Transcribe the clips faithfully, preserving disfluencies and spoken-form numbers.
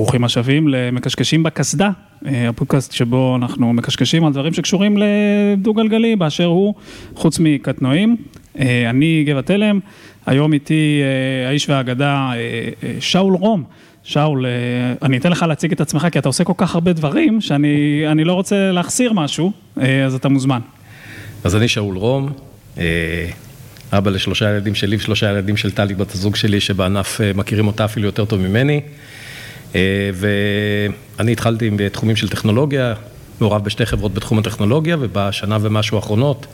ברוכים השבים למקשקשים בכסדה, הפודקאסט שבו אנחנו מקשקשים על דברים שקשורים לדו-גלגלי, באשר הוא חוץ מקטנועים. אני גבע תלם, היום איתי האיש והאגדה שאול רום. שאול, אני אתן לך להציג את עצמך, כי אתה עושה כל כך הרבה דברים, שאני אני לא רוצה להחסיר משהו, אז אתה מוזמן. אז אני שאול רום, אבא לשלושה ילדים שלי ושלושה ילדים של טליק, בת הזוג שלי, שבענף מכירים אותה אפילו יותר טוב ממני. ואני התחלתי בתחומים של טכנולוגיה, מעורב בשתי חברות בתחום הטכנולוגיה, ובשנה ומשהו האחרונות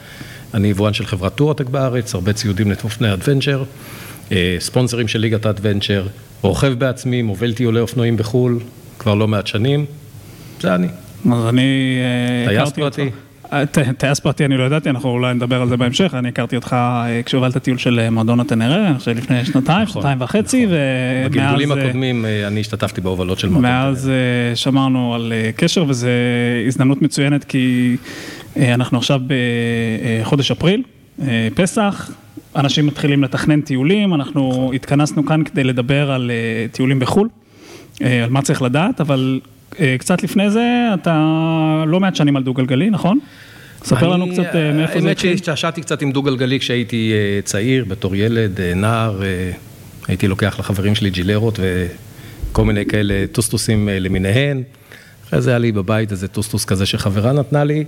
אני יבואן של חברת טורטק בארץ, הרבה ציודים לאופני אדוונצ'ר, ספונסרים של ליגת האדוונצ'ר, רוכב בעצמי, מוביל טיולי אופנועים בחול, כבר לא מעט שנים, זה אני. אז אני הכרתי אותך. טייס פרטי אני לא ידעתי, אנחנו אולי נדבר על זה בהמשך, אני הכרתי אותך כשהובלת טיול של מועדון הטנרה, לפני שנתיים, שנתיים וחצי, ומאז... בגלגולים הקודמים אני השתתפתי בהובלות של מועדון הטנרה. מאז שמרנו על קשר, וזו הזדמנות מצוינת, כי אנחנו עכשיו בחודש אפריל, פסח, אנשים מתחילים לתכנן טיולים, אנחנו התכנסנו כאן כדי לדבר על טיולים בחול, על מה צריך לדעת, אבל... קצת לפני זה, אתה לא מעט שנים על דו-גלגלי, נכון? ספר לנו קצת מאיפה זה התחיל. האמת שהשתעשעתי קצת עם דו-גלגלי כשהייתי צעיר, בתור ילד, נער, הייתי לוקח לחברים שלי ג'ילרות וכל מיני כאלה טוסטוסים למיניהן. אחרי זה היה לי בבית איזה טוסטוס כזה שחברה נתנה לי,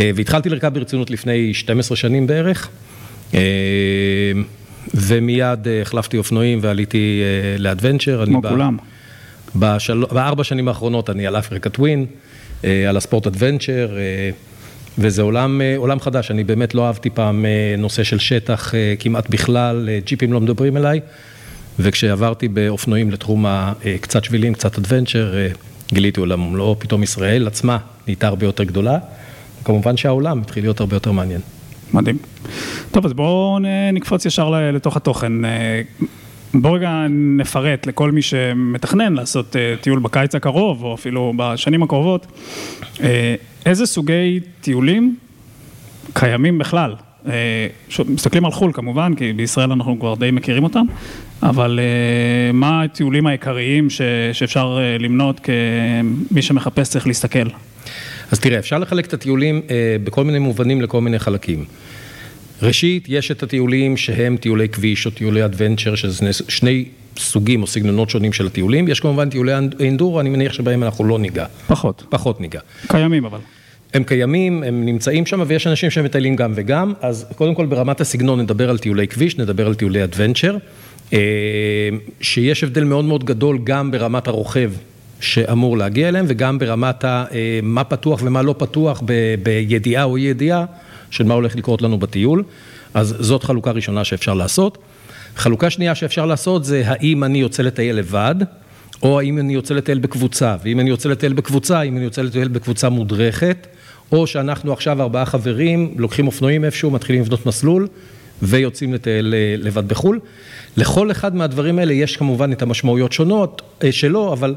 והתחלתי לרכב ברצינות לפני שתים עשרה שנים בערך, ומיד החלפתי אופנועים ועליתי לאדוונצ'ר. כמו כולם. בשל... בארבע שנים האחרונות אני על אפריקה טווין, על הספורט אדוונצ'ר, וזה עולם, עולם חדש. אני באמת לא אהבתי פעם נושא של שטח כמעט בכלל, ג'יפים לא מדברים אליי, וכשעברתי באופנועים לתחום הקצת שבילים, קצת אדוונצ'ר, גיליתי עולם, לא פתאום ישראל עצמה נהייתה הרבה יותר גדולה, וכמובן שהעולם התחיל להיות הרבה יותר מעניין. מדהים. טוב, אז בואו נקפוץ ישר לתוך התוכן. בואו רגע נפרט לכל מי שמתכנן לעשות טיול בקיץ הקרוב, או אפילו בשנים הקרובות, איזה סוגי טיולים קיימים בכלל? מסתכלים על חול כמובן, כי בישראל אנחנו כבר די מכירים אותם, אבל מה הטיולים העיקריים שאפשר למנות כמי שמחפש צריך להסתכל? אז תראה, אפשר לחלק את הטיולים בכל מיני מובנים לכל מיני חלקים. ראשית, יש את הטיולים שהם טיולי כביש או טיולי אדוונצ'ר, שזה שני סוגים או סגנונות שונים של הטיולים. יש כמובן טיולי אינדור, אני מניח שבהם אנחנו לא ניגע. פחות. פחות ניגע. קיימים אבל. הם קיימים, הם נמצאים שם, ויש אנשים שהם מטיילים גם וגם. אז קודם כל ברמת הסגנון נדבר על טיולי כביש, נדבר על טיולי אדוונצ'ר, שיש הבדל מאוד מאוד גדול גם ברמת הרוכב שאמור להגיע אליהם, וגם ברמת מה פתוח ומה לא פתוח בידיעה או ידיעה, של מה הולך לקרות לנו בטיול, אז זאת חלוקה ראשונה שאפשר לעשות. חלוקה שנייה שאפשר לעשות זה האם אני יוצא לטייל לבד, או האם אני יוצא לטייל בקבוצה, ואם אני יוצא לטייל בקבוצה, אם אני יוצא לטייל בקבוצה מודרכת, או שאנחנו עכשיו ארבעה חברים, לוקחים אופנועים איפשהו, מתחילים לבנות מסלול, ויוצאים לטייל לבד בחול. לכל אחד מהדברים האלה יש כמובן את המשמעויות שונות שלו, אבל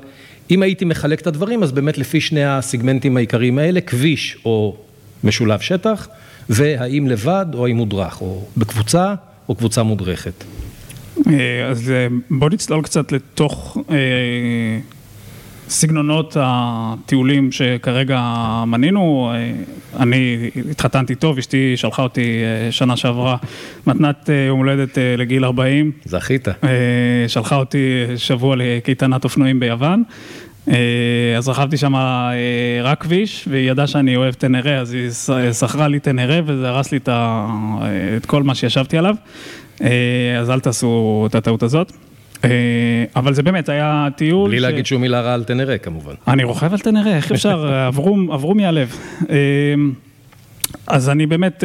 אם הייתי מחלק את הדברים, אז באמת לפי שני הסגמנטים העיקריים האלה, כביש או משולב שטח, והאם לבד או האם מודרך, או בקבוצה או קבוצה מודרכת. אז בוא נצלול קצת לתוך סגנונות הטיולים שכרגע מנינו. אני התחתנתי טוב, אשתי שלחה אותי שנה שעברה, מתנת יום הולדת לגיל ארבעים. זכית. שלחה אותי שבוע לקייטנת אופנועים ביוון. אז רכבתי שם רק כביש, והיא ידעה שאני אוהב תנרה, אז היא שכרה לי תנרה, וזה הרס לי את כל מה שישבתי עליו, אז אל תעשו את הטעות הזאת. אבל זה באמת היה טיול... בלי להגיד שום מילה רע על תנרה, כמובן. אני רוכב על תנרה, איך אפשר? עברו מהלב. אז אני באמת...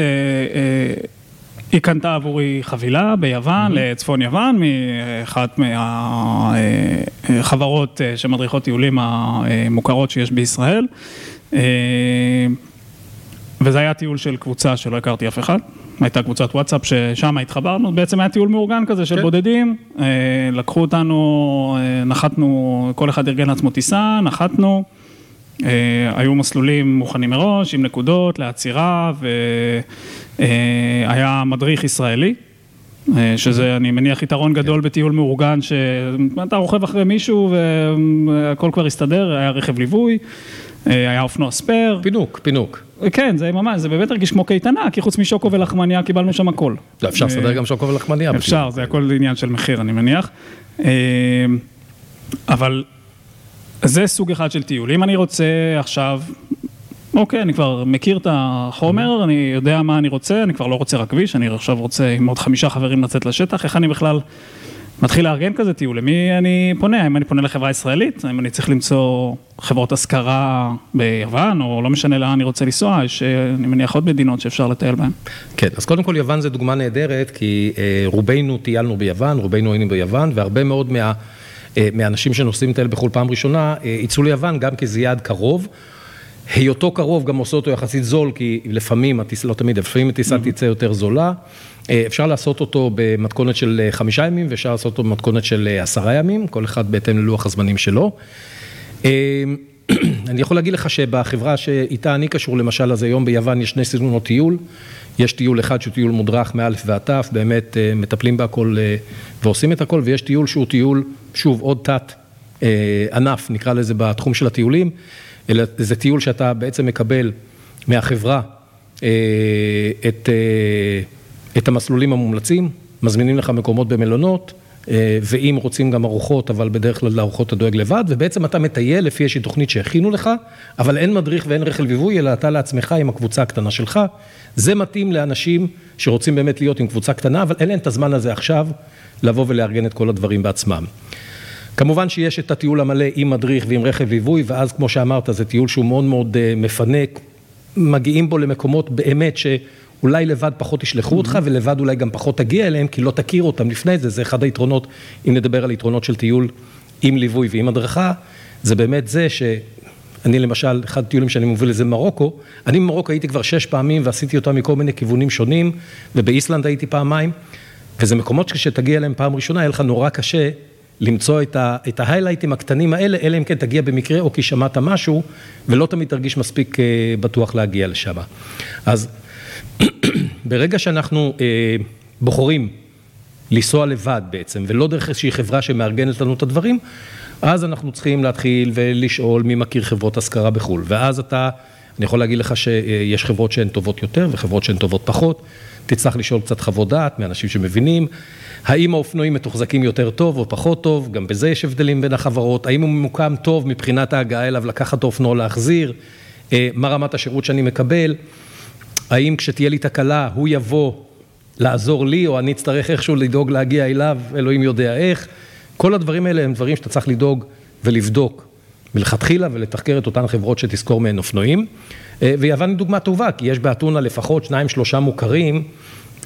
היא קנתה עבורי חבילה ביוון, לצפון יוון, מאחת מהחברות שמדריכות טיולים המוכרות שיש בישראל. וזה היה טיול של קבוצה שלא הכרתי אף אחד. הייתה קבוצת וואטסאפ ששם התחברנו. בעצם היה טיול מאורגן כזה של בודדים. לקחו אותנו, נחתנו, כל אחד ארגן לעצמו טיסה, נחתנו. היו מסלולים מוכנים מראש, עם נקודות, לעצירה, והיה מדריך ישראלי, שזה, אני מניח, יתרון גדול בטיול מאורגן, שאתה רוכב אחרי מישהו והכל כבר הסתדר, היה רכב ליווי, היה אופנוע ספר. פינוק, פינוק. כן, זה ממש, זה באמת הרגיש כמו קייטנה, כי חוץ משוקו ולחמניה קיבלנו שם הכל. אפשר לסדר גם שוקו ולחמניה. אפשר, זה הכל עניין של מחיר, אני מניח. אבל זה סוג אחד של טיול. אם אני רוצה עכשיו... אוקיי, אני כבר מכיר את החומר, אני יודע מה אני רוצה, אני כבר לא רוצה רק כביש, אני עכשיו רוצה עם עוד חמישה חברים לצאת לשטח, איך אני בכלל מתחיל לארגן כזה טיול, למי אני פונה, האם אני פונה לחברה ישראלית, האם אני צריך למצוא חברות השכרה ביוון, או לא משנה לאן אני רוצה לנסוע, יש, אני מניח, עוד מדינות שאפשר לטייל בהן. כן, אז קודם כל יוון זה דוגמה נהדרת, כי רובנו טיילנו ביוון, רובנו היינו ביוון, והרבה מאוד מה, מהאנשים שנוסעים לטייל בכל פעם ראשונה, יצאו ליוון גם כי זה יעד קרוב, היותו קרוב גם עושה אותו יחסית זול, כי לפעמים, לא תמיד, לפעמים הטיסה תצא יותר זולה. אפשר לעשות אותו במתכונת של חמישה ימים, ואפשר לעשות אותו במתכונת של עשרה ימים, כל אחד בהתאם ללוח הזמנים שלו. אני יכול להגיד לך שבחברה שאיתה אני קשור, למשל, אז היום ביוון יש שני סגנונות טיול. יש טיול אחד שהוא טיול מודרך מאלף ועד תף, באמת מטפלים בהכל ועושים את הכל, ויש טיול שהוא טיול, שוב, עוד תת ענף, נקרא לזה בתחום של הטיולים. אלא זה טיול שאתה בעצם מקבל מהחברה את, את המסלולים המומלצים, מזמינים לך מקומות במלונות, ואם רוצים גם ארוחות, אבל בדרך כלל לארוחות אתה דואג לבד, ובעצם אתה מטייל לפי איזושהי תוכנית שהכינו לך, אבל אין מדריך ואין רכב ליווי, אלא אתה לעצמך עם הקבוצה הקטנה שלך. זה מתאים לאנשים שרוצים באמת להיות עם קבוצה קטנה, אבל אין להם את הזמן הזה עכשיו לבוא ולארגן את כל הדברים בעצמם. כמובן שיש את הטיול המלא עם מדריך ועם רכב ליווי, ואז כמו שאמרת, זה טיול שהוא מאוד מאוד מפנק, מגיעים בו למקומות באמת שאולי לבד פחות ישלחו אותך, ולבד אולי גם פחות תגיע אליהם, כי לא תכיר אותם לפני זה, זה אחד היתרונות, אם נדבר על יתרונות של טיול עם ליווי ועם הדרכה, זה באמת זה שאני למשל, אחד הטיולים שאני מוביל לזה מרוקו, אני במרוקו הייתי כבר שש פעמים, ועשיתי אותם מכל מיני כיוונים שונים, ובאיסלנד הייתי פעמיים, וזה מקומות שתגיע אליהם פעם ראשונה, היה לך נורא קשה למצוא את, ה, את ההיילייטים הקטנים האלה, אלה אם כן תגיע במקרה או כי שמעת משהו, ולא תמיד תרגיש מספיק אה, בטוח להגיע לשם. אז ברגע שאנחנו אה, בוחרים לנסוע לבד בעצם, ולא דרך איזושהי חברה שמארגנת לנו את הדברים, אז אנחנו צריכים להתחיל ולשאול מי מכיר חברות השכרה בחול. ואז אתה, אני יכול להגיד לך שיש חברות שהן טובות יותר וחברות שהן טובות פחות, תצטרך לשאול קצת חוות דעת מאנשים שמבינים, האם האופנועים מתוחזקים יותר טוב או פחות טוב, גם בזה יש הבדלים בין החברות, האם הוא ממוקם טוב מבחינת ההגעה אליו לקחת אופנוע להחזיר, מה רמת השירות שאני מקבל, האם כשתהיה לי תקלה הוא יבוא לעזור לי או אני אצטרך איכשהו לדאוג להגיע אליו, אלוהים יודע איך, כל הדברים האלה הם דברים שאתה צריך לדאוג ולבדוק מלכתחילה ולתחקר את אותן חברות שתזכור מהן אופנועים, ויוון היא דוגמה טובה, כי יש באתונה לפחות שניים, שלושה מוכרים,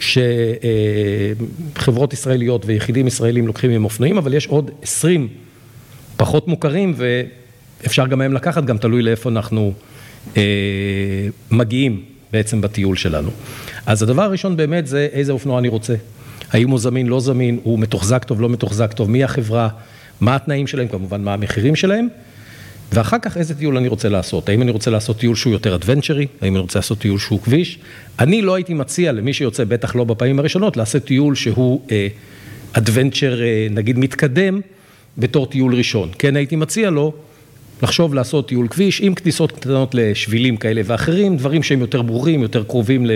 שחברות ישראליות ויחידים ישראלים לוקחים עם אופנועים, אבל יש עוד עשרים פחות מוכרים, ואפשר גם מהם לקחת, גם תלוי לאיפה אנחנו מגיעים בעצם בטיול שלנו. אז הדבר הראשון באמת זה איזה אופנוע אני רוצה, האם הוא זמין, לא זמין, הוא מתוחזק טוב, לא מתוחזק טוב, מי החברה, מה התנאים שלהם, כמובן מה המחירים שלהם, ואחר כך איזה טיול אני רוצה לעשות, האם אני רוצה לעשות טיול שהוא יותר אדוונצ'רי, האם אני רוצה לעשות טיול שהוא כביש, אני לא הייתי מציע למי שיוצא, בטח לא בפעמים הראשונות, לעשות טיול שהוא אה, אדוונצ'ר, אה, נגיד מתקדם, בתור טיול ראשון, כן הייתי מציע לו, לחשוב לעשות טיול כביש, עם כניסות קטנות לשבילים כאלה ואחרים, דברים שהם יותר ברורים, יותר קרובים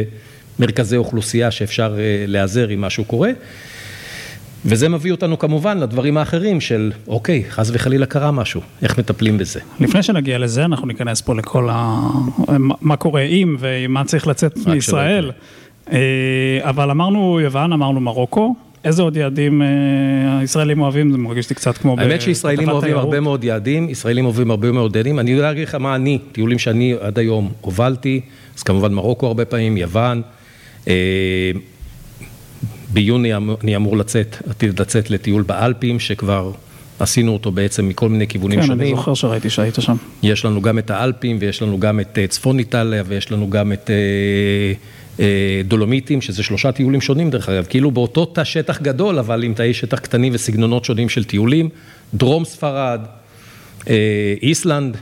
למרכזי אוכלוסייה, שאפשר אה, להיעזר עם משהו קורה, וזה מביא אותנו כמובן לדברים האחרים של, אוקיי, חס וחלילה קרה משהו, איך מטפלים בזה? לפני שנגיע לזה, אנחנו ניכנס פה לכל ה... מה קורה עם ומה צריך לצאת מישראל. אבל אמרנו יוון, אמרנו מרוקו. איזה עוד יעדים הישראלים אוהבים? זה מרגיש לי קצת כמו... האמת שישראלים אוהבים הרבה מאוד יעדים, ישראלים אוהבים הרבה מאוד יעדים. אני יודע להגיד לך מה אני, טיולים שאני עד היום הובלתי, אז כמובן מרוקו הרבה פעמים, יוון, ביוני אני אמור לצאת, עתיד לצאת לטיול באלפים, שכבר עשינו אותו בעצם מכל מיני כיוונים שונים. כן, אני זוכר שראיתי שהיית שם. יש לנו גם את האלפים, ויש לנו גם את צפון איטליה, ויש לנו גם את דולומיטים, שזה שלושה טיולים שונים דרך אגב, כאילו באותו תא שטח גדול, אבל עם תאי שטח קטנים וסגנונות שונים של טיולים, דרום ספרד, איסלנד,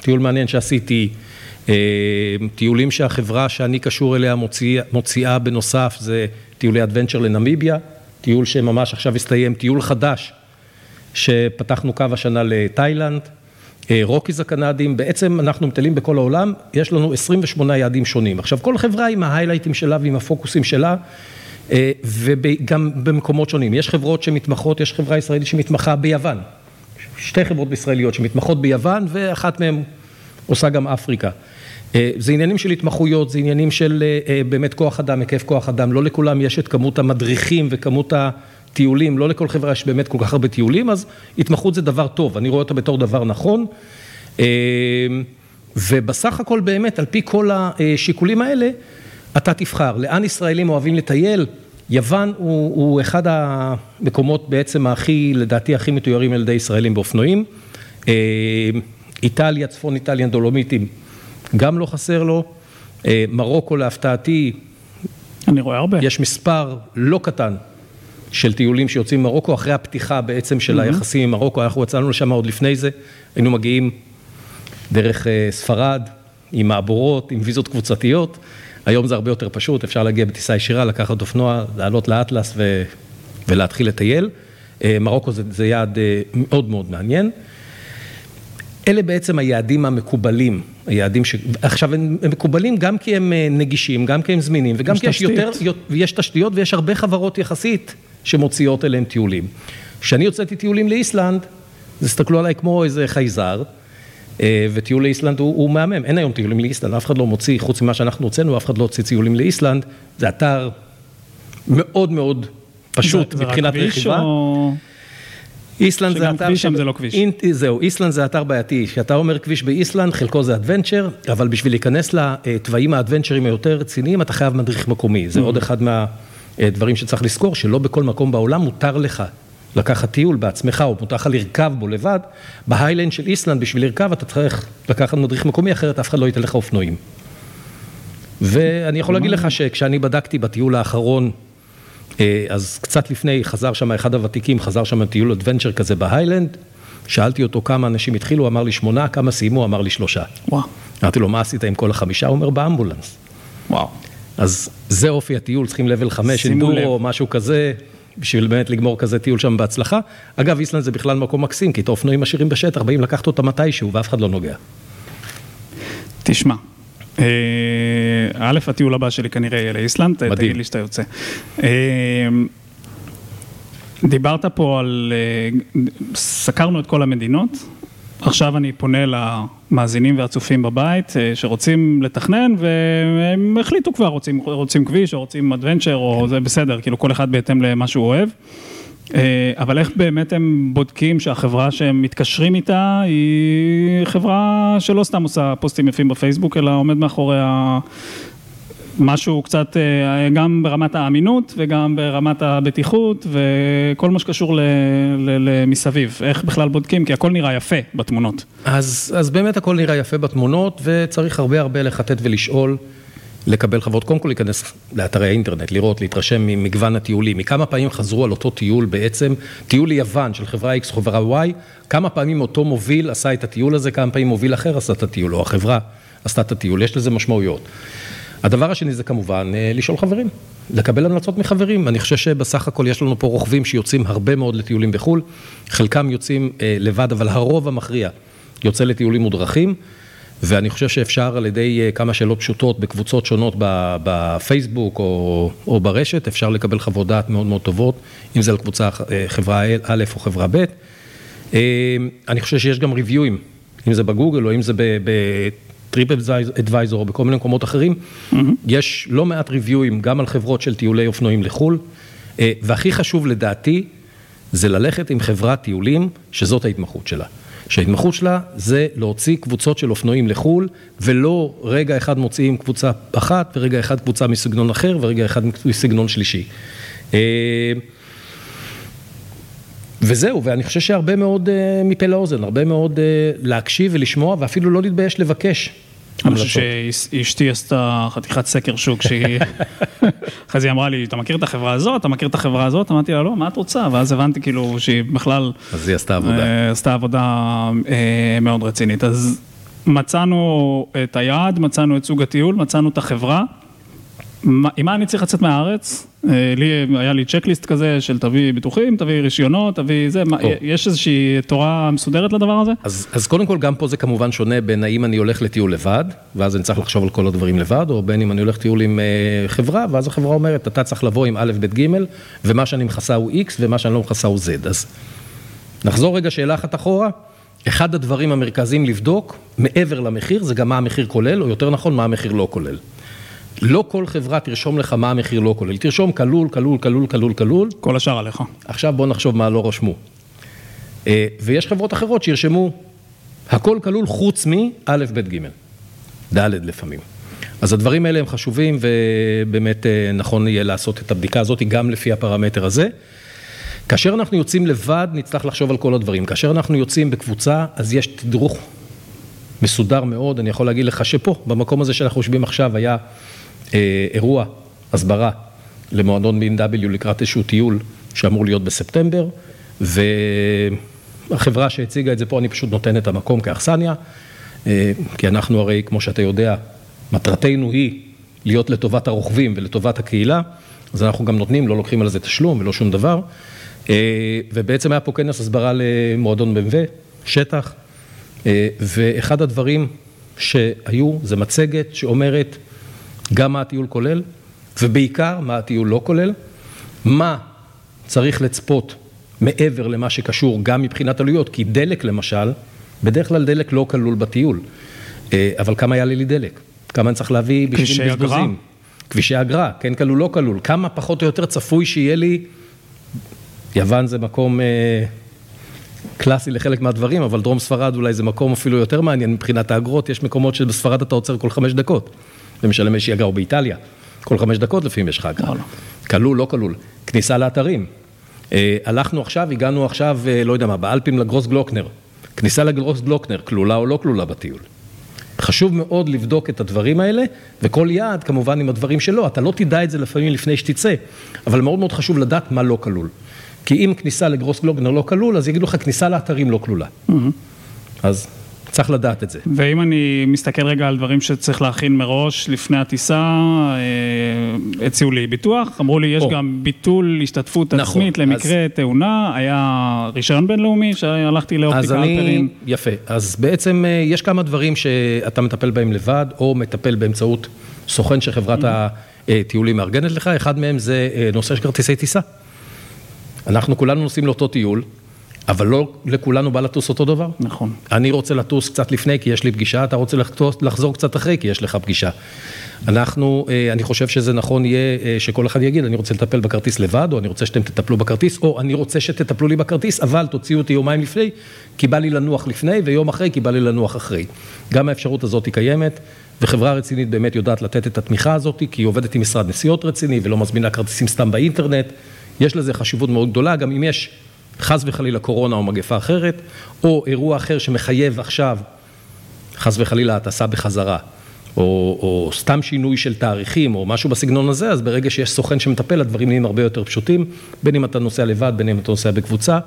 טיול מעניין שעשיתי, טיולים שהחברה שאני קשור אליה מוציאה בנוסף, זה טיולי אדוונצ'ר לנמיביה, טיול שממש עכשיו הסתיים, טיול חדש, שפתחנו קו השנה לתאילנד, רוקיז הקנדים, בעצם אנחנו מטיילים בכל העולם, יש לנו עשרים ושמונה יעדים שונים. עכשיו, כל חברה עם ההיילייטים שלה ועם הפוקוסים שלה, וגם במקומות שונים. יש חברות שמתמחות, יש חברה ישראלית שמתמחה ביוון. שתי חברות ישראליות שמתמחות ביוון, ואחת מהן עושה גם אפריקה. זה עניינים של התמחויות, זה עניינים של באמת כוח אדם, היקף כוח אדם. לא לכולם יש את כמות המדריכים וכמות הטיולים, לא לכל חברה יש באמת כל כך הרבה טיולים, אז התמחות זה דבר טוב, אני רואה אותה בתור דבר נכון. ובסך הכל באמת, על פי כל השיקולים האלה, אתה תבחר. לאן ישראלים אוהבים לטייל? יוון הוא, הוא אחד המקומות בעצם הכי, לדעתי, הכי מתוירים על ידי ישראלים באופנועים. איטליה, צפון איטליה, דולומיטים, גם לא חסר לו. מרוקו, להפתעתי, אני רואה הרבה. יש מספר לא קטן של טיולים שיוצאים ממרוקו, אחרי הפתיחה בעצם של mm-hmm. היחסים עם מרוקו, אנחנו יצאנו לשם עוד לפני זה, היינו מגיעים דרך ספרד, עם מעבורות, עם ויזות קבוצתיות, היום זה הרבה יותר פשוט, אפשר להגיע בטיסה ישירה, לקחת אופנוע, לעלות לאטלס ו... ולהתחיל לטייל. מרוקו זה, זה יעד מאוד מאוד מעניין. אלה בעצם היעדים המקובלים, היעדים ש... עכשיו הם מקובלים גם כי הם נגישים, גם כי הם זמינים, וגם כי יש יותר, יש תשתיות ויש הרבה חברות יחסית שמוציאות אליהם טיולים. כשאני יוצאתי טיולים לאיסלנד, זה הסתכלו עליי כמו איזה חייזר, וטיול לאיסלנד הוא, הוא מהמם. אין היום טיולים לאיסלנד, אף אחד לא מוציא, חוץ ממה שאנחנו הוצאנו, אף אחד לא הוציא טיולים לאיסלנד. זה אתר מאוד מאוד פשוט זה, מבחינת זה רכיבה. או... איסלנד זה אתר... כביש שם זה לא כביש. אינ... זהו, איסלנד זה אתר בעייתי. כשאתה אומר כביש באיסלנד, חלקו זה אדוונצ'ר, אבל בשביל להיכנס לטבעים האדוונצ'רים היותר רציניים, אתה חייב מדריך מקומי. זה mm-hmm. עוד אחד מהדברים שצריך לזכור, שלא בכל מקום בעולם מותר לך. לקחת טיול בעצמך, או מותר לרכב בו לבד, בהיילנד של איסלנד, בשביל לרכב, אתה צריך לקחת מדריך מקומי, אחרת אף אחד לא ייתן לך אופנועים. ואני יכול להגיד לך שכשאני בדקתי בטיול האחרון, אז קצת לפני, חזר שם אחד הוותיקים, חזר שם טיול אדוונצ'ר כזה בהיילנד, שאלתי אותו כמה אנשים התחילו, הוא אמר לי שמונה, כמה סיימו, הוא אמר לי שלושה. וואו. אמרתי לו, מה עשית עם כל החמישה? הוא אומר, באמבולנס. וואו. אז זה אופי הטיול, צריכים לבל חמש, אינדורו, משהו כזה. בשביל באמת לגמור כזה טיול שם בהצלחה. אגב, איסלנד זה בכלל מקום מקסים, כי את האופנועים עשירים בשטח, באים לקחת אותה מתישהו, ואף אחד לא נוגע. תשמע, א', הטיול הבא שלי כנראה יהיה לאיסלנד, תגיד לי שאתה יוצא. דיברת פה על... סקרנו את כל המדינות, עכשיו אני פונה למאזינים והצופים בבית שרוצים לתכנן והם החליטו כבר, רוצים, רוצים כביש או רוצים אדוונצ'ר או זה בסדר, כאילו כל אחד בהתאם למה שהוא אוהב. אבל איך באמת הם בודקים שהחברה שהם מתקשרים איתה היא חברה שלא סתם עושה פוסטים יפים בפייסבוק, אלא עומד מאחורי משהו קצת גם ברמת האמינות וגם ברמת הבטיחות וכל מה שקשור למסביב. איך בכלל בודקים? כי הכל נראה יפה בתמונות. אז, אז באמת הכל נראה יפה בתמונות וצריך הרבה הרבה לחטט ולשאול, לקבל חוות. קודם כל להיכנס לאתרי האינטרנט, לראות, להתרשם ממגוון הטיולים. מכמה פעמים חזרו על אותו טיול בעצם, טיול ליוון של חברה X, חברה Y, כמה פעמים אותו מוביל עשה את הטיול הזה, כמה פעמים מוביל אחר עשה את הטיול, או החברה עשתה את הטיול. יש לזה משמעויות. הדבר השני זה כמובן לשאול חברים, לקבל המלצות מחברים. אני חושב שבסך הכל יש לנו פה רוכבים שיוצאים הרבה מאוד לטיולים בחול, חלקם יוצאים לבד, אבל הרוב המכריע יוצא לטיולים מודרכים, ואני חושב שאפשר על ידי כמה שאלות פשוטות בקבוצות שונות בפייסבוק או, או ברשת, אפשר לקבל חוות דעת מאוד מאוד טובות, אם זה לקבוצה חברה א' או חברה ב'. אני חושב שיש גם ריוויואים, אם זה בגוגל או אם זה בטלפון, טריפ אדוויזור, בכל מיני מקומות אחרים, mm-hmm. יש לא מעט ריוויואים גם על חברות של טיולי אופנועים לחול, והכי חשוב לדעתי, זה ללכת עם חברת טיולים, שזאת ההתמחות שלה. שההתמחות שלה זה להוציא קבוצות של אופנועים לחול, ולא רגע אחד מוציאים קבוצה אחת, ורגע אחד קבוצה מסגנון אחר, ורגע אחד מסגנון שלישי. וזהו, ואני חושב שהרבה מאוד uh, מפה לאוזן, הרבה מאוד uh, להקשיב ולשמוע, ואפילו לא להתבייש לבקש. אני חושב שאשתי עשתה חתיכת סקר שוק, שהיא... אחרי זה אמרה לי, אתה מכיר את החברה הזאת? אתה מכיר את החברה הזאת? אמרתי לה, לא, מה את רוצה? ואז הבנתי כאילו שהיא בכלל... אז היא עשתה עבודה. Uh, עשתה עבודה uh, מאוד רצינית. אז מצאנו את היעד, מצאנו את סוג הטיול, מצאנו את החברה. מה, עם מה אני צריך לצאת מהארץ? היה לי צ'קליסט כזה של תביא ביטוחים, תביא רישיונות, תביא זה, יש איזושהי תורה מסודרת לדבר הזה? אז קודם כל גם פה זה כמובן שונה בין האם אני הולך לטיול לבד, ואז אני צריך לחשוב על כל הדברים לבד, או בין אם אני הולך טיול עם חברה, ואז החברה אומרת, אתה צריך לבוא עם א' ב' ג' ומה שאני מכסה הוא X ומה שאני לא מכסה הוא Z. אז נחזור רגע שאלה אחת אחורה, אחד הדברים המרכזיים לבדוק מעבר למחיר זה גם מה המחיר כולל, או יותר נכון מה המחיר לא כולל. לא כל חברה תרשום לך מה המחיר לא כולל. תרשום כלול, כלול, כלול, כלול, כלול. כל השאר עליך. עכשיו בוא נחשוב מה לא רשמו. ויש חברות אחרות שירשמו הכל כלול חוץ מי, א', ב', ג', ד' לפעמים. אז הדברים האלה הם חשובים, ובאמת נכון יהיה לעשות את הבדיקה הזאת גם לפי הפרמטר הזה. כאשר אנחנו יוצאים לבד, נצטרך לחשוב על כל הדברים. כאשר אנחנו יוצאים בקבוצה, אז יש תדרוך מסודר מאוד. אני יכול להגיד לך שפה, במקום הזה שאנחנו חושבים עכשיו, היה אירוע, הסברה, למועדון בי אם דאבליו לקראת איזשהו טיול שאמור להיות בספטמבר, והחברה שהציגה את זה פה, אני פשוט נותן את המקום כאכסניה, כי אנחנו הרי, כמו שאתה יודע, מטרתנו היא להיות לטובת הרוכבים ולטובת הקהילה, אז אנחנו גם נותנים, לא לוקחים על זה תשלום ולא שום דבר, ובעצם היה פה כנס הסברה למועדון בי אם דאבליו, שטח, ואחד הדברים שהיו, זה מצגת שאומרת, גם מה הטיול כולל, ובעיקר מה הטיול לא כולל, מה צריך לצפות מעבר למה שקשור, גם מבחינת עלויות, כי דלק למשל, בדרך כלל דלק לא כלול בטיול, אבל כמה יעלה לי דלק? כמה אני צריך להביא בשביל בזבוזים? כבישי אגרה, כן כלול, לא כלול, כמה פחות או יותר צפוי שיהיה לי, יוון זה מקום קלאסי לחלק מהדברים, אבל דרום ספרד אולי זה מקום אפילו יותר מעניין, מבחינת האגרות, יש מקומות שבספרד אתה עוצר כל חמש דקות, ומשלם איזושהי אגרה, או באיטליה, כל חמש דקות לפעמים יש לך אגרה. כלול, לא כלול. כניסה לאתרים. הלכנו עכשיו, הגענו עכשיו, לא יודע מה, באלפים לגרוס גלוקנר. כניסה לגרוס גלוקנר, כלולה או לא כלולה בטיול. חשוב מאוד לבדוק את הדברים האלה, וכל יעד, כמובן, עם הדברים שלו. אתה לא תדע את זה לפעמים לפני שתצא, אבל מאוד מאוד חשוב לדעת מה לא כלול. כי אם כניסה לגרוס גלוקנר לא כלול, אז יגידו לך, כניסה לאתרים לא כלולה. אז צריך לדעת את זה. ואם אני מסתכל רגע על דברים שצריך להכין מראש לפני הטיסה, הציעו לי ביטוח, אמרו לי יש או. גם ביטול השתתפות נכון, עצמית למקרה אז תאונה, היה רישיון בינלאומי שהלכתי לאופטיקה אלפרים. יפה, אז בעצם יש כמה דברים שאתה מטפל בהם לבד, או מטפל באמצעות סוכן שחברת הטיולים מארגנת לך, אחד מהם זה נושא של כרטיסי טיסה. אנחנו כולנו נוסעים לאותו טיול, אבל לא לכולנו בא לטוס אותו דבר. נכון. אני רוצה לטוס קצת לפני, כי יש לי פגישה, אתה רוצה לחזור קצת אחרי, כי יש לך פגישה. אנחנו, אני חושב שזה נכון יהיה שכל אחד יגיד, אני רוצה לטפל בכרטיס לבד, או אני רוצה שאתם תטפלו בכרטיס, או אני רוצה שתטפלו לי בכרטיס, אבל תוציאו אותי יומיים לפני, כי בא לי לנוח לפני, ויום אחרי, כי בא לי לנוח אחרי. גם האפשרות הזאת היא קיימת, וחברה רצינית באמת יודעת לתת את התמיכה הזאת, כי היא עובדת עם משרד נסיעות רציני, ולא מזמינה כרטיסים סתם באינטרנט. יש לזה חשיבות מאוד גדולה, גם אם יש חס וחלילה קורונה או מגפה אחרת, או אירוע אחר שמחייב עכשיו, חס וחלילה הטסה בחזרה, או, או סתם שינוי של תאריכים, או משהו בסגנון הזה, אז ברגע שיש סוכן שמטפל, הדברים נהיים הרבה יותר פשוטים, בין אם אתה נוסע לבד, בין אם אתה נוסע בקבוצה,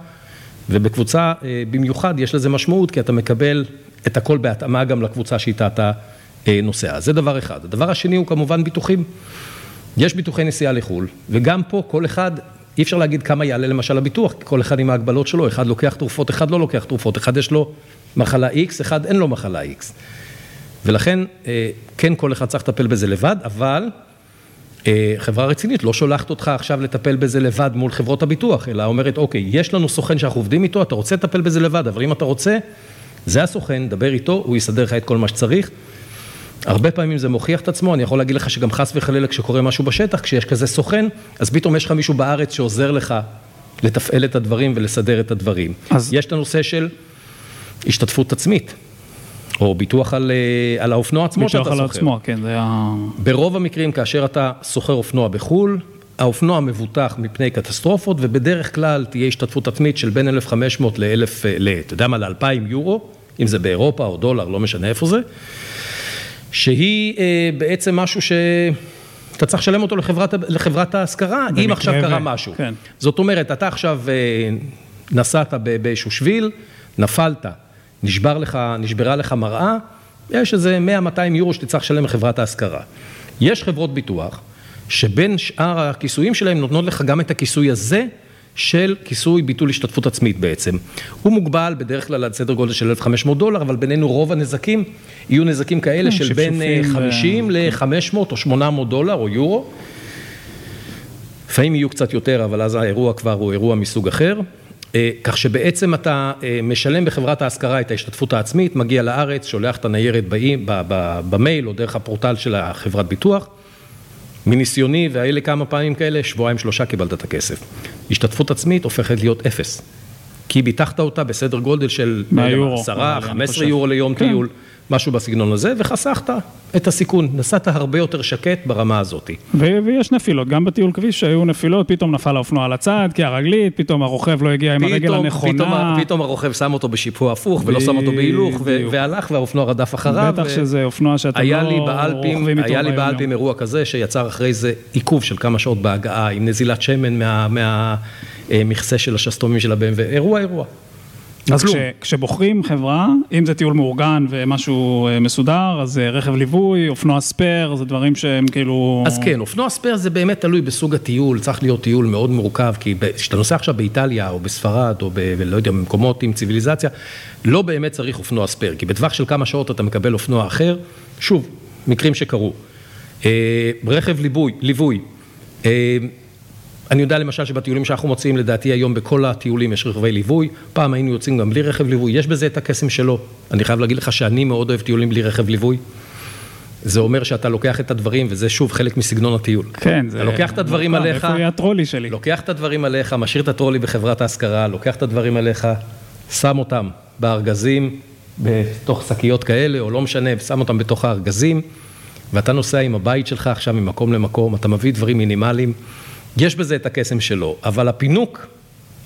ובקבוצה במיוחד יש לזה משמעות, כי אתה מקבל את הכל בהתאמה גם לקבוצה שאיתה אתה נוסע. זה דבר אחד. הדבר השני הוא כמובן ביטוחים. יש ביטוחי נסיעה לחול, וגם פה כל אחד אי אפשר להגיד כמה יעלה למשל הביטוח, כי כל אחד עם ההגבלות שלו, אחד לוקח תרופות, אחד לא לוקח תרופות, אחד יש לו מחלה X, אחד אין לו מחלה X. ולכן, כן, כל אחד צריך לטפל בזה לבד, אבל חברה רצינית לא שולחת אותך עכשיו לטפל בזה לבד מול חברות הביטוח, אלא אומרת, אוקיי, יש לנו סוכן שאנחנו עובדים איתו, אתה רוצה לטפל בזה לבד, אבל אם אתה רוצה, זה הסוכן, דבר איתו, הוא יסדר לך את כל מה שצריך. הרבה פעמים זה מוכיח את עצמו, אני יכול להגיד לך שגם חס וחלילה כשקורה משהו בשטח, כשיש כזה סוכן, אז פתאום יש לך מישהו בארץ שעוזר לך לתפעל את הדברים ולסדר את הדברים. אז יש את הנושא של השתתפות עצמית, או ביטוח על, על האופנוע עצמו שאתה סוחר. ביטוח על עצמו, כן, זה ה... ברוב המקרים כאשר אתה סוחר אופנוע בחול, האופנוע מבוטח מפני קטסטרופות, ובדרך כלל תהיה השתתפות עצמית של בין אלף וחמש מאות ל-אלף, אתה יודע מה, ל-אלפיים יורו, אם זה באירופה או דולר, לא משנה איפה זה. שהיא בעצם משהו שאתה צריך לשלם אותו לחברת, לחברת ההשכרה, אם עכשיו קרה משהו. כן. זאת אומרת, אתה עכשיו נסעת באיזשהו שביל, נפלת, נשבר לך, נשברה לך מראה, יש איזה מאה מאתיים יורו שתצטרך לשלם לחברת ההשכרה. יש חברות ביטוח שבין שאר הכיסויים שלהם נותנות לך גם את הכיסוי הזה, של כיסוי ביטול השתתפות עצמית בעצם. הוא מוגבל בדרך כלל עד סדר גודל של אלף וחמש מאות דולר, אבל בינינו רוב הנזקים יהיו נזקים כאלה של בין חמישים ל-חמש מאות או שמונה מאות דולר או יורו. לפעמים יהיו קצת יותר, אבל אז האירוע כבר הוא אירוע מסוג אחר. כך שבעצם אתה משלם בחברת ההשכרה את ההשתתפות העצמית, מגיע לארץ, שולח את הניירת במייל או דרך הפורטל של החברת ביטוח. מניסיוני, והיו לי כמה פעמים כאלה, שבועיים שלושה קיבלת את הכסף. השתתפות עצמית הופכת להיות אפס. כי ביטחת אותה בסדר גודל של עשרה, חמישה עשר יורו ליום טיול, משהו בסגנון הזה, וחסכת את הסיכון. נסעת הרבה יותר שקט ברמה הזאת. ויש נפילות, גם בטיול כביש שהיו נפילות, פתאום נפל האופנוע על הצד, כי הרגלית, פתאום הרוכב לא הגיע עם הרגל הנכונה. פתאום הרוכב שם אותו בשיפוע הפוך, ולא שם אותו בהילוך, והלך, והאופנוע רדף אחריו. בטח שזה אופנוע שאתם לא רוכבים איתו ביום. היה לי באלפים אירוע כזה, שיצר אחרי זה עיכוב של כמה שעות בהגעה, עם נזילת שמן מהמכסה של השסתומים של ה-בי אם דאבליו. אירוע, אירוע. אז כש, כשבוחרים חברה, אם זה טיול מאורגן ומשהו מסודר, אז רכב ליווי, אופנוע ספר, זה דברים שהם כאילו... אז כן, אופנוע ספר זה באמת תלוי בסוג הטיול, צריך להיות טיול מאוד מורכב, כי כשאתה נוסע עכשיו באיטליה או בספרד או ב... לא יודע, במקומות עם ציוויליזציה, לא באמת צריך אופנוע ספר, כי בטווח של כמה שעות אתה מקבל אופנוע אחר, שוב, מקרים שקרו. רכב ליווי, ליווי. אני יודע למשל שבטיולים שאנחנו מוצאים, לדעתי היום בכל הטיולים יש רכבי ליווי, פעם היינו יוצאים גם בלי רכב ליווי, יש בזה את הקסם שלו. אני חייב להגיד לך שאני מאוד אוהב טיולים בלי רכב ליווי, זה אומר שאתה לוקח את הדברים, וזה שוב חלק מסגנון הטיול. כן, זה... אתה לוקח את הדברים עליך... איפה יהיה הטרולי שלי? לוקח את הדברים עליך, משאיר את הטרולי בחברת ההשכרה, לוקח את הדברים עליך, שם אותם בארגזים, בתוך שקיות כאלה, או לא משנה, שם אותם בתוך הארגזים, ואתה נוסע עם הבית שלך עכשיו, ממקום למקום, אתה מביא דברים מינימליים, יש בזה את הקסם שלו, אבל הפינוק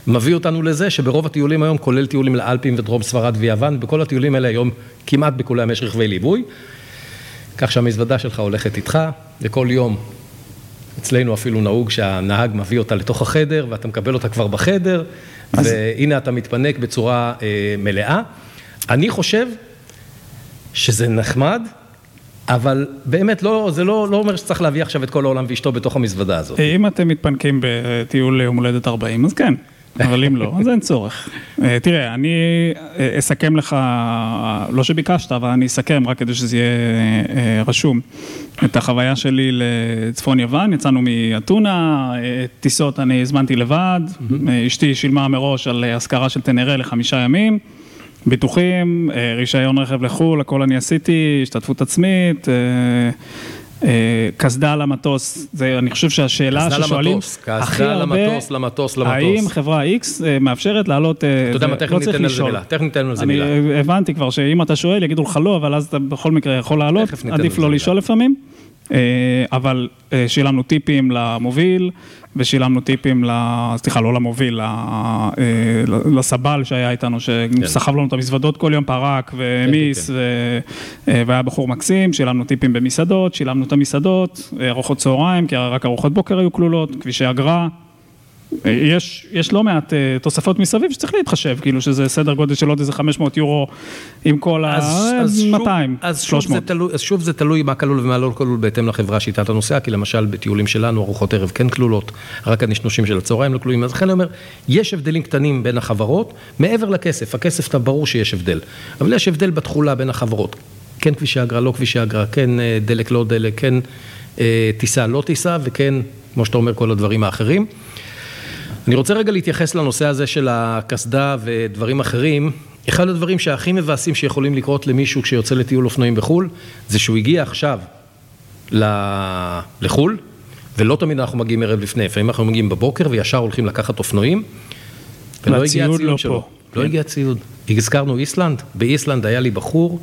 מביא אותנו לזה שברוב הטיולים היום, כולל טיולים לאלפים ודרום ספרד ויוון, בכל הטיולים האלה היום, כמעט בכולם יש רכבי ליווי, כך שהמזוודה שלך הולכת איתך, וכל יום אצלנו אפילו נהוג שהנהג מביא אותה לתוך החדר, ואתה מקבל אותה כבר בחדר, אז... והנה אתה מתפנק בצורה אה, מלאה. אני חושב שזה נחמד, אבל באמת לא, זה לא, לא אומר שצריך להביא עכשיו את כל העולם ואשתו בתוך המזוודה הזאת. אם אתם מתפנקים בטיול יום הולדת ארבעים, אז כן. אבל אם לא, אז אין צורך. תראה, אני אסכם לך, לא שביקשת, אבל אני אסכם רק כדי שזה יהיה רשום. את החוויה שלי לצפון יוון, יצאנו מאתונה, טיסות אני הזמנתי לבד, אשתי שילמה מראש על השכרה של תנרה לחמישה ימים, ביטוחים, רישיון רכב לחול, הכל אני עשיתי, השתתפות עצמית, כסדה למטוס, זה אני חושב שהשאלה ששואלים, כסדה למטוס, למטוס, למטוס. האם חברה X מאפשרת לעלות, אתה יודע מה, תכף ניתן על זה מילה, תכף ניתן על זה מילה. אני הבנתי כבר שאם אתה שואל, יגידו לך לא, אבל אז אתה בכל מקרה יכול לעלות, עדיף לא לשאול לפעמים. אבל שילמנו טיפים למוביל, ושילמנו טיפים, סליחה, לא למוביל, לסבל שהיה איתנו, שסחב לנו את המזוודות כל יום פרק ומיס, והיה בחור מקסים, שילמנו טיפים במסעדות, שילמנו את המסעדות, ארוחות צהריים, כי רק ארוחות בוקר היו כלולות, כבישי אגרה, יש, יש לא מעט תוספות מסביב שצריך להתחשב, כאילו שזה סדר גודל של עוד איזה חמש מאות יורו עם כל ה-מאתיים, שלוש מאות. אז שוב זה תלוי מה כלול ומה לא כלול בהתאם לחברה שיטת הנוסע, כי למשל בטיולים שלנו ארוחות ערב כן כלולות, רק הנשנושים של הצהריים לא כלולים, אז לכן אני אומר, יש הבדלים קטנים בין החברות, מעבר לכסף, הכסף אתה ברור שיש הבדל, אבל יש הבדל בתחולה בין החברות, כן כבישי אגרה, לא כבישי אגרה, כן דלק, לא דלק, כן טיסה, לא טיסה, וכן, כמו שאתה אומר, כל הדברים האחרים. אני רוצה רגע להתייחס לנושא הזה של הכסדה ודברים אחרים. אחד הדברים שהכי מבאסים שיכולים לקרות למישהו כשיוצא לטיול אופנועים בחול, זה שהוא הגיע עכשיו לחול, ולא תמיד אנחנו מגיעים ערב לפני, לפעמים אנחנו מגיעים בבוקר וישר הולכים לקחת אופנועים, ולא הגיע הציוד שלו. לא הגיע הציוד. הזכרנו איסלנד, באיסלנד היה לי בחור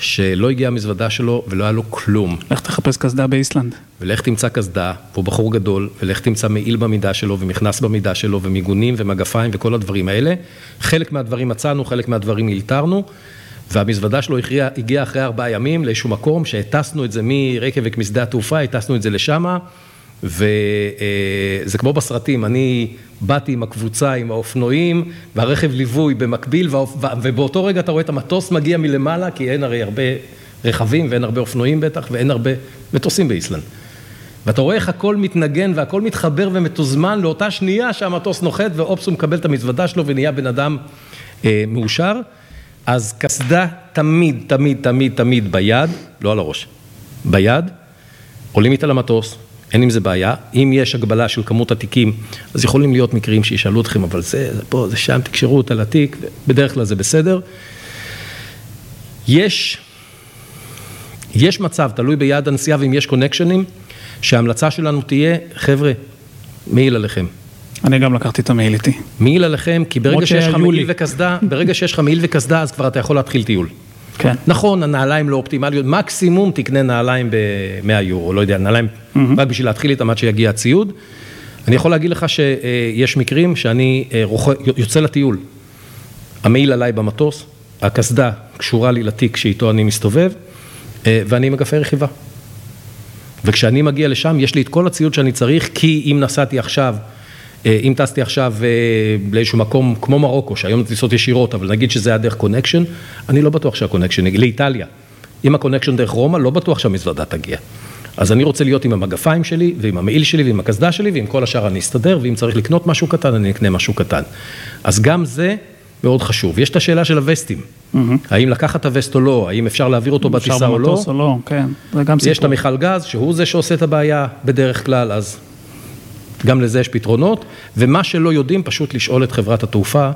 שלא הגיעה המזוודה שלו ולא היה לו כלום. לך תחפש כסדה באיסלנד. ולך תמצא כסדה, והוא בחור גדול, ולך תמצא מעיל במידה שלו ומכנס במידה שלו ומיגונים ומגפיים וכל הדברים האלה. חלק מהדברים מצאנו, חלק מהדברים הילתרנו, והמזוודה שלו הגיעה אחרי ארבעה ימים לאיזשהו מקום, שהטסנו את זה מרקבק משדה התעופה, הטסנו את זה לשמה, וזה כמו בסרטים, אני באתי עם הקבוצה, עם האופנועים, והרכב ליווי במקביל, ובאותו רגע אתה רואה את המטוס מגיע מלמעלה, כי אין הרי הרבה רכבים, ואין הרבה אופנועים בטח, ואין הרבה מטוסים באיסלנד. ואתה רואה איך הכל מתנגן והכל מתחבר ומתוזמן לאותה שנייה שהמטוס נוחת ואופסום מקבל את המזוודה שלו ונהיה בן אדם אה, מאושר. אז כסדה תמיד, תמיד, תמיד, תמיד ביד, לא על הראש, ביד, עולים איתה למטוס, אין עם זה בעיה. אם יש הגבלה של כמות התיקים, אז יכולים להיות מקרים שישאלו אתכם, אבל זה, זה פה, זה שם, תקשרו אותה לתיק, בדרך כלל זה בסדר. יש, יש מצב, תלוי ביד הנסיעה, ואם יש קונקשנים, שההמלצה שלנו תהיה, חבר'ה, מעיל עליכם. אני גם לקחתי את המעיל איתי. מעיל עליכם, כי ברגע שיש לך מעיל וכסדה, ברגע שיש לך מעיל וכסדה, אז כבר אתה יכול להתחיל טיול. כן. נכון, הנעליים לא אופטימליות, מקסימום תקנה נעליים ב-מאה יורו, לא יודע, נעליים, mm-hmm. רק בשביל להתחיל איתם עד שיגיע הציוד. אני יכול להגיד לך שיש מקרים שאני רוח... יוצא לטיול, המעיל עליי במטוס, הכסדה קשורה לי לתיק שאיתו אני מסתובב, ואני מגפה רכיבה. וכשאני מגיע לשם, יש לי את כל הציוד שאני צריך, כי אם נסעתי עכשיו, אם טסתי עכשיו לאיזשהו מקום כמו מרוקו, שהיום נטיסות ישירות, אבל נגיד שזה היה דרך קונקשן, אני לא בטוח שהקונקשן, לאיטליה, אם הקונקשן דרך רומא, לא בטוח שהמזוודה תגיע. אז אני רוצה להיות עם המגפיים שלי, ועם המעיל שלי, ועם הכסדה שלי, ועם כל השאר אני אסתדר, ואם צריך לקנות משהו קטן, אני אקנה משהו קטן. אז גם זה מאוד חשוב. יש את השאלה של הווסטים. האם לקחת הווסט או לא, האם אפשר להעביר אותו בטיסה או לא. או לא, כן. יש את המיכל גז, שהוא זה שעושה את הבעיה בדרך כלל, אז גם לזה יש פתרונות, ומה שלא יודעים, פשוט לשאול את חברת התעופה,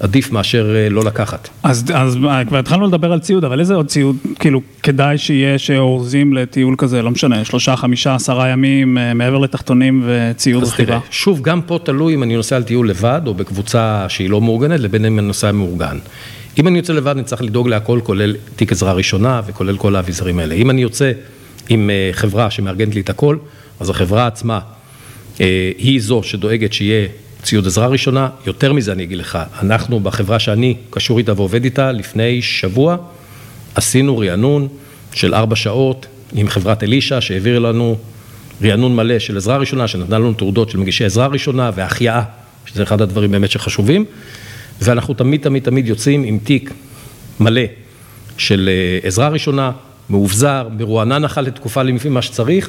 עדיף מאשר לא לקחת. אז, אז כבר התחלנו לדבר על ציוד, אבל איזה עוד ציוד, כאילו, כדאי שיהיה שאורזים לטיול כזה, לא משנה, שלושה, חמישה, עשרה ימים, מעבר לתחתונים וציוד רכיבה. שוב, גם פה תלוי אם אני נוסע על טיול לבד, או בקבוצה שהיא לא מאורגנת, לבין אם אני נוסע מאורגן. אם אני יוצא לבד, אני צריך לדאוג להכל, כולל תיק עזרה ראשונה, וכולל כל האביזרים האלה. אם אני יוצא עם חברה שמארגנת לי את הכל, אז החברה עצמה היא זו שדואגת שיהיה ציוד עזרה ראשונה. יותר מזה אני אגיד לך, אנחנו בחברה שאני קשור איתה ועובד איתה, לפני שבוע עשינו רענון של ארבע שעות עם חברת אלישה שהעביר לנו רענון מלא של עזרה ראשונה, שנתנה לנו תעודות של מגישי עזרה ראשונה והחייאה, שזה אחד הדברים באמת שחשובים, ואנחנו תמיד תמיד תמיד יוצאים עם תיק מלא של עזרה ראשונה, מאובזר, מרוענן נחל לתקופה לפי מה שצריך,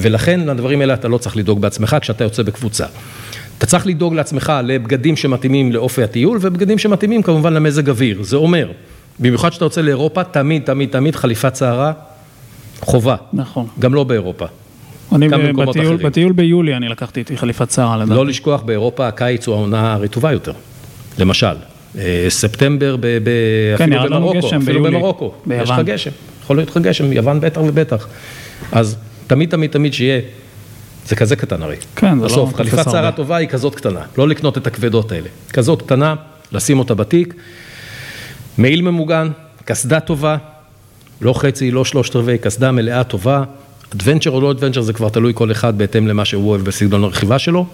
ולכן הדברים האלה אתה לא צריך לדאוג בעצמך כשאתה יוצא בקבוצה. אתה צריך לדאוג לעצמך לבגדים שמתאימים לאופי הטיול, ובגדים שמתאימים כמובן למזג אוויר. זה אומר, במיוחד שאתה יוצא לאירופה, תמיד, תמיד, תמיד חליפת צהרה חובה. נכון. גם לא באירופה. אני בטיול, בטיול ביולי אני לקחתי איתי חליפת צהרה. לדעתי. לא לשכוח, באירופה הקיץ הוא העונה הרטובה יותר. למשל, ספטמבר, ב- ב- כן, אפילו במרוקו, אפילו במרוקו. יש לך גשם. יכול להיות לך גשם, יוון בטח ובטח. אז תמיד, תמיד, תמיד שיהיה, זה כזה קטן הרי. כן, זה בסוף, לא... חליפת צערה טובה היא כזאת קטנה, לא לקנות את הכבדות האלה. כזאת קטנה, לשים אותה בתיק, מעיל ממוגן, כסדה טובה, לא חצי, לא שלושת רבעי, כסדה מלאה טובה, אדוונצ'ר או לא אדוונצ'ר, זה כבר תלוי כל אחד בהתאם למה שהוא אוהב בסגנון הרכיבה שלו,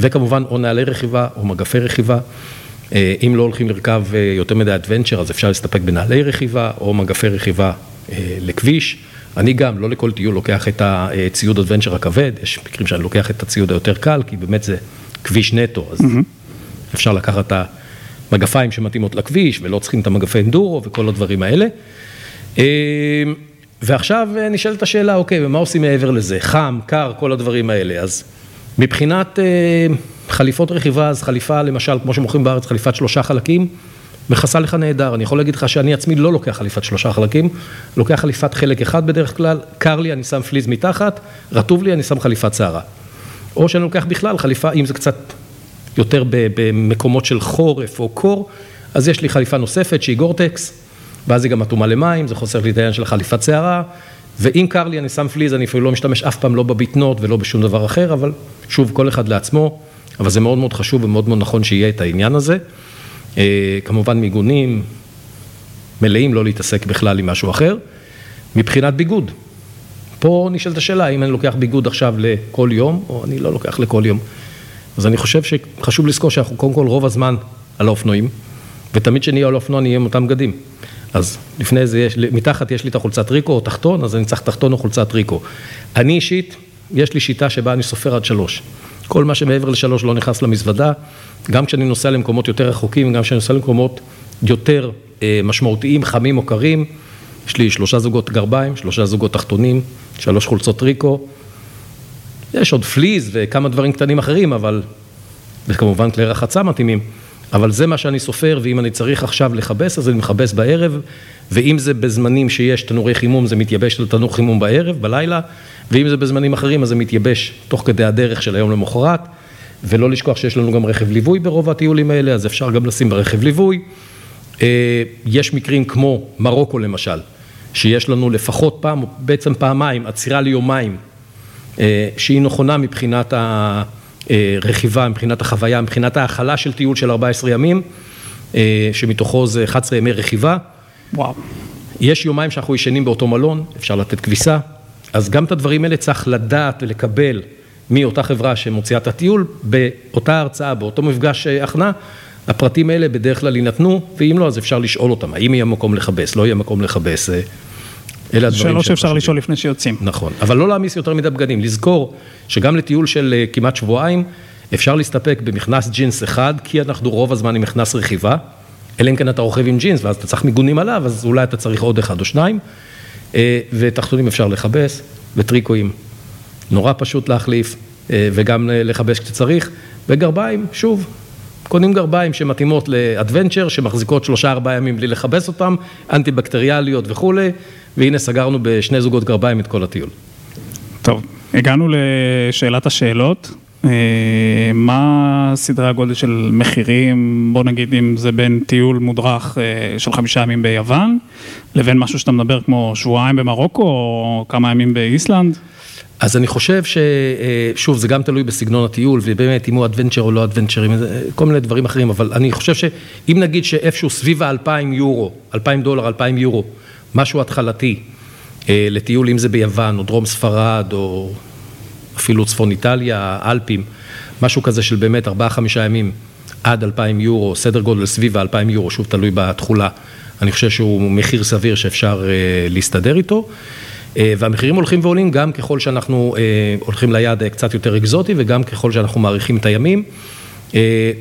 וכמובן או נעלי רכיבה או מגפי רכיבה. אם לא הולכים לרכב יותר מדי אדוונצ'ר, אז אפשר להסתפק בנעלי רכיבה או מגפי רכיבה לכביש. אני גם, לא לכל טיול לוקח את הציוד אדוונצ'ר הכבד, יש מקרים שאני לוקח את הציוד היותר קל, כי באמת זה כביש נטו, אז mm-hmm. אפשר לקחת את המגפיים שמתאימות לכביש, ולא צריכים את המגפי אנדורו וכל הדברים האלה. ועכשיו נשאלת השאלה, אוקיי, ומה עושים מעבר לזה? חם, קר, כל הדברים האלה. אז מבחינת חליפות רכיבה, אז חליפה, למשל, כמו שמוכרים בארץ, חליפת שלושה חלקים, מכסה לך נהדר. אני יכול להגיד לך שאני עצמי לא לוקח חליפת שלושה חלקים, לוקח חליפת חלק אחד בדרך כלל, קר לי, אני שם פליז מתחת, רטוב לי, אני שם חליפת צערה. או שאני לוקח בכלל חליפה, אם זה קצת יותר במקומות של חורף או קור, אז יש לי חליפה נוספת שהיא גורטקס, ואז היא גם אטומה למים, זה חוסר לי דיין של חליפת צערה, ואם קר לי, אני שם פליז, אני אפילו לא משתמש אף פעם, לא בביטנות ולא בשום דבר אחר, אבל שוב, כל אחד לעצמו, אבל זה מאוד מאוד חשוב ומאוד מאוד נכון שיהיה את העניין הזה. כמובן מיגונים מלאים, לא להתעסק בכלל עם משהו אחר. מבחינת ביגוד, פה נשאלת השאלה, האם אני לוקח ביגוד עכשיו לכל יום, או אני לא לוקח לכל יום. אז אני חושב שחשוב לזכור שאנחנו קודם כל רוב הזמן על האופנועים, ותמיד שנהיה על האופנוע נהיה עם אותם בגדים. אז לפני זה, יש, מתחת יש לי את החולצת ריקו או תחתון, אז אני צריך תחתון או חולצת ריקו. אני אישית, יש לי שיטה שבה אני סופר עד שלוש. כל מה שמעבר לשלוש לא נכנס למזוודה, גם כשאני נוסע למקומות יותר רחוקים, גם כשאני נוסע למקומות יותר משמעותיים, חמים או קרים, יש לי שלושה זוגות גרביים, שלושה זוגות תחתונים, שלוש חולצות ריקו, יש עוד פליז וכמה דברים קטנים אחרים, אבל, וכמובן כלי רחצה מתאימים, אבל זה מה שאני סופר, ואם אני צריך עכשיו לחבס, אז אני מחבס בערב, ואם זה בזמנים שיש תנורי חימום, זה מתייבש לתנור חימום בערב, בלילה, ואם זה בזמנים אחרים, אז זה מתייבש תוך כדי הדרך של היום למחרת, ולא לשכוח שיש לנו גם רכב ליווי ברוב הטיולים האלה, אז אפשר גם לשים ברכב ליווי. יש מקרים כמו מרוקו למשל, שיש לנו לפחות פעם, בעצם פעמיים, עצירה ליומיים, שהיא נכונה מבחינת הרכיבה, מבחינת החוויה, מבחינת ההחלה של טיול של ארבעה עשר ימים, שמתוכו זה אחד עשר ימי רכיבה. וואו. יש יומיים שאנחנו ישנים באותו מלון, אפשר לתת כביסה, אז גם את הדברים האלה צריך לדעת ולקבל מאותה חברה שמוציאה את הטיול, באותה הרצאה, באותו מפגש הכנה, הפרטים האלה בדרך כלל ינתנו, ואם לא, אז אפשר לשאול אותם, האם יהיה מקום לחבש, לא יהיה מקום לחבש, אלה הדברים שאפשר, שאפשר לשאול לפני שיוצאים. נכון, אבל לא להמיס יותר מדי בגדים, לזכור שגם לטיול של כמעט שבועיים, אפשר להסתפק במכנס ג'ינס אחד, כי אנחנו רוב הזמן עם מכנס רכיבה, אלא אם כן אתה רוכב עם ג'ינס, ואז אתה צריך מיגונים עליו, אז אולי אתה צריך עוד אחד או שניים, ותחתונים אפשר לחבש, וטריקויים. נורא פשוט להחליף, וגם לחבש כשצריך, וגרביים, שוב, קונים גרביים שמתאימות לאדוונצ'ר, שמחזיקות שלושה ארבעה ימים בלי לחבש אותם, אנטי-בקטריאליות וכו', והנה סגרנו בשני זוגות גרביים את כל הטיול. טוב, הגענו לשאלת השאלות, מה סדרי הגודל של מחירים, בוא נגיד אם זה בין טיול מודרך של חמישה ימים ביוון, לבין משהו שאתה מדבר כמו שבועיים במרוקו, או כמה ימים באיסלנד? אז אני חושב ששוב, זה גם תלוי בסגנון הטיול, ובאמת אם הוא אדוונצ'ר או לא אדוונצ'ר, כל מיני דברים אחרים, אבל אני חושב שאם נגיד שאיפשהו סביב ה-אלפיים יורו, אלפיים דולר, אלפיים יורו, משהו התחלתי לטיול, אם זה ביוון, או דרום ספרד, או אפילו צפון איטליה, אלפים, משהו כזה של באמת ארבעה עד חמישה ימים עד אלפיים יורו, סדר גודל סביב ה-אלפיים יורו, שוב תלוי בתחולה, אני חושב שהוא מחיר סביר שאפשר להסתדר איתו, והמחירים הולכים ועולים גם ככל שאנחנו הולכים ליעד קצת יותר אקזוטי, וגם ככל שאנחנו מעריכים את הימים.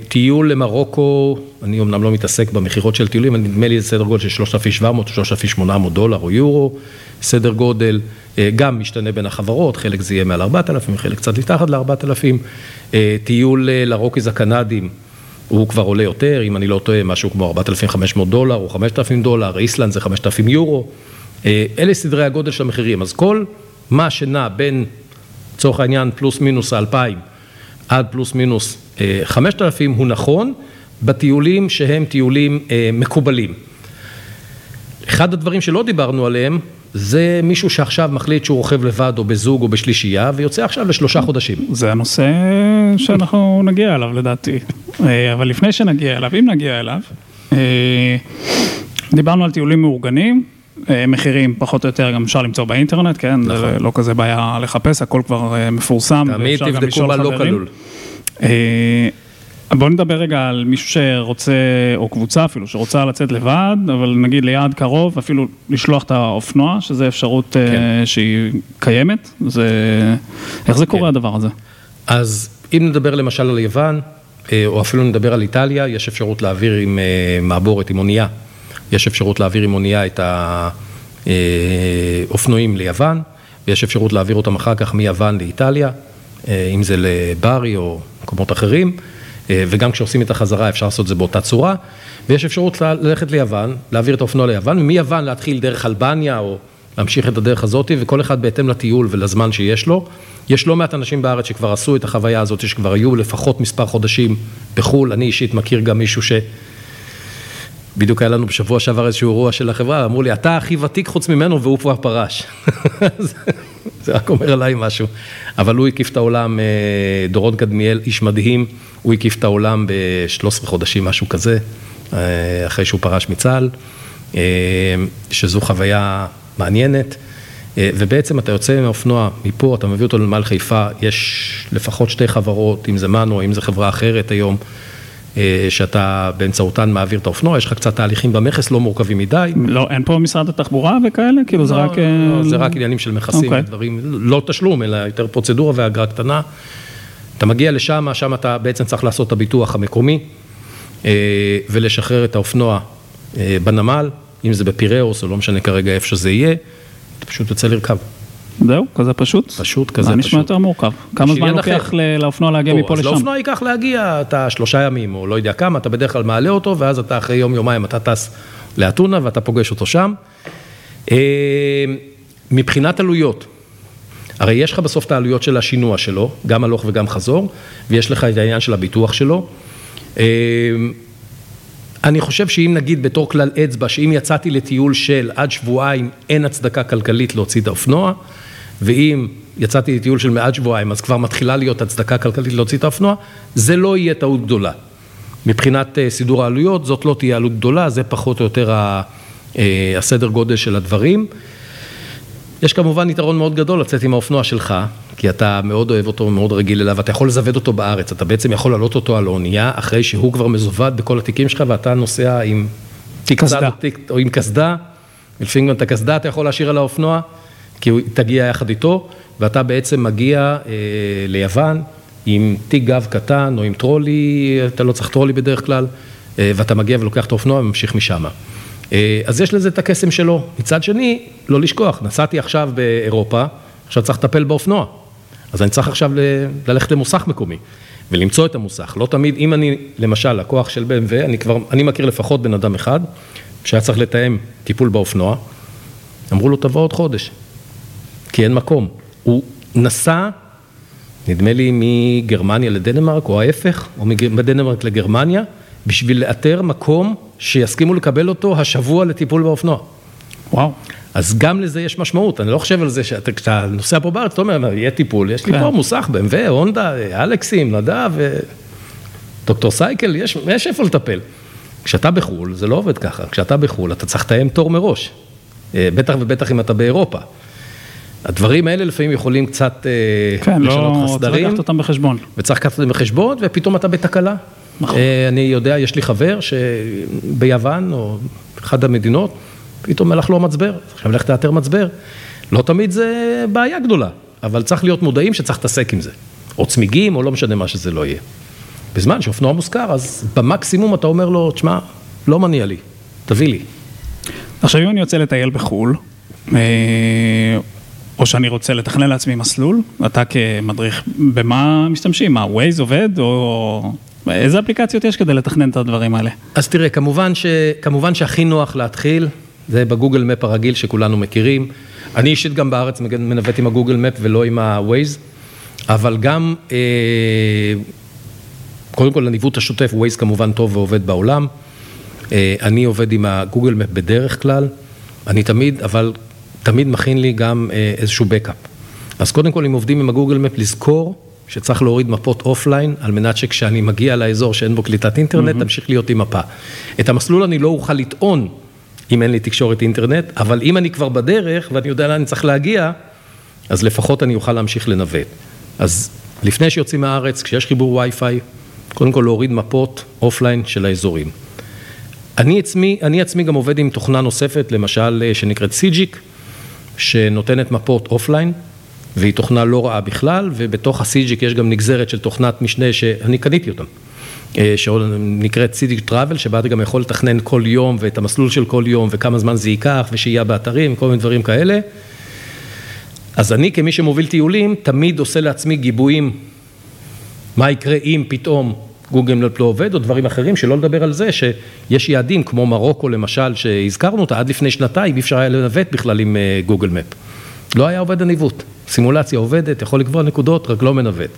טיול למרוקו, אני אמנם לא מתעסק במחירות של טיולים, נדמה לי סדר גודל של שלושת אלפים ושבע מאות, שלושת אלפים ושמונה מאות דולר או יורו, סדר גודל גם משתנה בין החברות, חלק זה יהיה מעל ארבעת אלפים, חלק קצת לתחת ל-ארבעת אלפים. טיול לרוקיז הקנדים, הוא כבר עולה יותר, אם אני לא טועה, משהו כמו ארבעת אלפים וחמש מאות דולר או חמשת אלפים דולר, איסלנד זה חמשת אלפים יורו, אלה סדרי הגודל של המחירים, אז כל מה שנע בין, צורך העניין, פלוס מינוס אלפיים עד פלוס מינוס חמשת אלפים הוא נכון בטיולים שהם טיולים מקובלים. אחד הדברים שלא דיברנו עליהם זה מישהו שעכשיו מחליט שהוא רוכב לבד או בזוג או בשלישייה ויוצא עכשיו לשלושה חודשים. זה הנושא שאנחנו נגיע אליו לדעתי, אבל לפני שנגיע אליו, אם נגיע אליו, דיברנו על טיולים מאורגנים, מחירים פחות או יותר גם אפשר למצוא באינטרנט, כן? זה לא כזה בעיה לחפש, הכל כבר מפורסם. תמיד תבדקו מה לא כלול. בואו נדבר רגע על מישהו שרוצה, או קבוצה אפילו, שרוצה לצאת לבד, אבל נגיד ליעד קרוב, אפילו לשלוח את האופנוע, שזה אפשרות שהיא קיימת. איך זה קורה הדבר הזה? אז אם נדבר למשל על יוון, או אפילו נדבר על איטליה, יש אפשרות להעביר עם מעבורת, עם אונייה. יש אפשרות להעביר עם אונייה את האופנועים ליוון, ויש אפשרות להעביר אותם אחר כך מיוון לאיטליה, אם זה לברי או מקומות אחרים, וגם כשעושים את החזרה אפשר לעשות את זה באותה צורה, ויש אפשרות ללכת ליוון, להעביר את האופנוע ליוון, ומיוון להתחיל דרך אלבניה או להמשיך את הדרך הזאת, וכל אחד בהתאם לטיול ולזמן שיש לו. יש לא מעט אנשים בארץ שכבר עשו את החוויה הזאת, שכבר היו לפחות מספר חודשים בחול, אני אישית מכיר גם מישהו ש... בדיוק היה לנו בשבוע שעבר איזשהו אירוע של החברה, אמרו לי, אתה הכי ותיק חוץ ממנו, והוא פה הפרש. זה רק אומר עליי משהו. אבל הוא הקיף את העולם, דורון קדמיאל, איש מדהים, הוא הקיף את העולם ב-שלושה עשר חודשים, משהו כזה, אחרי שהוא פרש מצה"ל, שזו חוויה מעניינת, ובעצם אתה יוצא מהאופנוע, מפה, אתה מביא אותו לנמל חיפה, יש לפחות שתי חברות, אם זה מנו, אם זה חברה אחרת היום, שאתה באמצעותן מעביר את האופנוע, יש לך קצת תהליכים במחס, לא מורכבים מדי. לא, אין פה משרד התחבורה וכאלה? כאילו זה רק... לא, זה רק עניינים של מחסים, דברים, לא תשלום, אלא יותר פרוצדורה והגרה קטנה. אתה מגיע לשם, שם אתה בעצם צריך לעשות את הביטוח המקומי, ולשחרר את האופנוע בנמל, אם זה בפיראוס, או לא משנה כרגע איפה שזה יהיה, אתה פשוט יוצא לרכב. זהו, כזה פשוט? פשוט, כזה פשוט. נשמע יותר מורכב. כמה זמן לוקח לאופנוע להגיע מפה לשם? אז לאופנוע ייקח להגיע, אתה שלושה ימים, או לא יודע כמה, אתה בדרך כלל מעלה אותו, ואז אתה אחרי יום, יומיים, אתה טס לאתונה, ואתה פוגש אותו שם. מבחינת עלויות, הרי יש לך בסוף את העלויות של השינוע שלו, גם הלוך וגם חזור, ויש לך את העניין של הביטוח שלו. אני חושב שאם נגיד בתור כלל אצבע, שאם יצאתי לטיול של עד שבועיים, אין הצדקה כלכלית להוציא את האופנוע, ואם יצאתי לטיול של מעד שבועיים, אז כבר מתחילה להיות הצדקה כלכלית להוציא את האופנוע, זה לא יהיה טעות גדולה. מבחינת סידור העלויות, זאת לא תהיה עלות גדולה, זה פחות או יותר הסדר גודל של הדברים. יש כמובן יתרון מאוד גדול לצאת עם האופנוע שלך, כי אתה מאוד אוהב אותו, מאוד רגיל אליו, אתה יכול לזווד אותו בארץ, אתה בעצם יכול לעלות אותו על אונייה, אחרי שהוא כבר מזווד בכל התיקים שלך, ואתה נוסע עם תיק צד או עם כסדה, לפעמים גם את הכסדה אתה יכול להשאיר על האופנוע, כי הוא תגיע יחד איתו, ואתה בעצם מגיע אה, ליוון, עם תיק גב קטן, או עם טרולי, אתה לא צריך טרולי בדרך כלל, אה, ואתה מגיע ולוקח את האופנוע וממשיך משם. אז יש לזה את הקסם שלו. מצד שני, לא לשכוח, נסעתי עכשיו באירופה, עכשיו צריך לטפל באופנוע. אז אני צריך עכשיו ללכת למוסך מקומי, ולמצוא את המוסך. לא תמיד, אם אני, למשל, לקוח של בי אם דאבליו, אני כבר, אני מכיר לפחות בן אדם אחד, שהיה צריך לתאם טיפול באופנוע, אמרו לו, תבוא עוד חודש, כי אין מקום. הוא נסע, נדמה לי, מגרמניה לדנמרק, או ההפך, או מדנמרק לגרמניה, בשביל לאתר מקום שיסכימו לקבל אותו השבוע לטיפול באופנוע. וואו. אז גם לזה יש משמעות. אני לא חושב על זה שאתה נוסע פה בארץ, אתה אומר, יהיה טיפול, יש לי פה מוסך, בי אם דאבליו, הונדה, אלכסים, נדב, דוקטור סייקל, יש, יש איפה לטפל. כשאתה בחול, זה לא עובד ככה. כשאתה בחול, אתה צריך לתאם תור מראש. בטח ובטח אם אתה באירופה. הדברים האלה לפעמים יכולים קצת לשנות לך סדרים. כן, לא, צריך לקחת אותם בחשבון. וצריך לקחת אותם בחשבון, ופתאום אתה בתקלה. אני יודע, יש לי חבר שביוון, או אחד המדינות, פתאום הלך לו מצבר, עכשיו הלך תאתר מצבר. לא תמיד זה בעיה גדולה, אבל צריך להיות מודעים שצריך תעסק עם זה. או צמיגים, או לא משנה מה שזה לא יהיה. בזמן שאופנוע מוזכר, אז במקסימום אתה אומר לו, תשמע, לא מניע לי, תביא לי. עכשיו, אם אני יוצא לטייל בחול, או שאני רוצה לתכנן לעצמי מסלול, אתה כמדריך, במה משתמשים? מה, Waze עובד, או... איזה אפליקציות יש כדי לתכנן את הדברים האלה? אז תראה, כמובן ש... כמובן שהכי נוח להתחיל, זה בגוגל מפ הרגיל שכולנו מכירים. אני אישית גם בארץ מנווט עם הגוגל מפ ולא עם ה-Waze, אבל גם, אה... קודם כל, הניווט השוטף, Waze כמובן טוב ועובד בעולם. אה, אני עובד עם הגוגל מפ בדרך כלל. אני תמיד, אבל תמיד מכין לי גם אה, איזשהו בקאפ. אז קודם כל, אם עובדים עם הגוגל מפ, לזכור שצריך להוריד מפות אופליין, על מנת שכשאני מגיע לאזור שאין בו קליטת אינטרנט, mm-hmm. תמשיך להיות עם מפה. את המסלול אני לא אוכל לטעון, אם אין לי תקשורת אינטרנט, אבל אם אני כבר בדרך, ואני יודע לאן אני צריך להגיע, אז לפחות אני אוכל להמשיך לנווט. אז לפני שיוצאים מהארץ, כשיש חיבור וי-פיי, קודם כל להוריד מפות אופליין של האזורים. אני עצמי, אני עצמי גם עובד עם תוכנה נוספת, למשל שנקראת סיג'יק, שנותנת מפות אופליין, והיא תוכנה לא רעה בכלל, ובתוך הסיג'יק יש גם נגזרת של תוכנת משנה שאני קניתי אותם, שנקראת Sigic Travel, שבה אתה גם יכול לתכנן כל יום, ואת המסלול של כל יום, וכמה זמן זה ייקח, ושיהיה באתרים, כל מיני דברים כאלה. אז אני, כמי שמוביל טיולים, תמיד עושה לעצמי גיבויים, מה יקרה אם פתאום גוגל מפ לא עובד, או דברים אחרים, שלא לדבר על זה, שיש יעדים, כמו מרוקו למשל, שהזכרנו אותה, עד לפני שנתיים, אי אפשר היה לנווט בכלל עם גוגל מפ. לא היה עובד הניווט. סימולציה עובדת, יכול לקבוע נקודות, רק לא מנווט.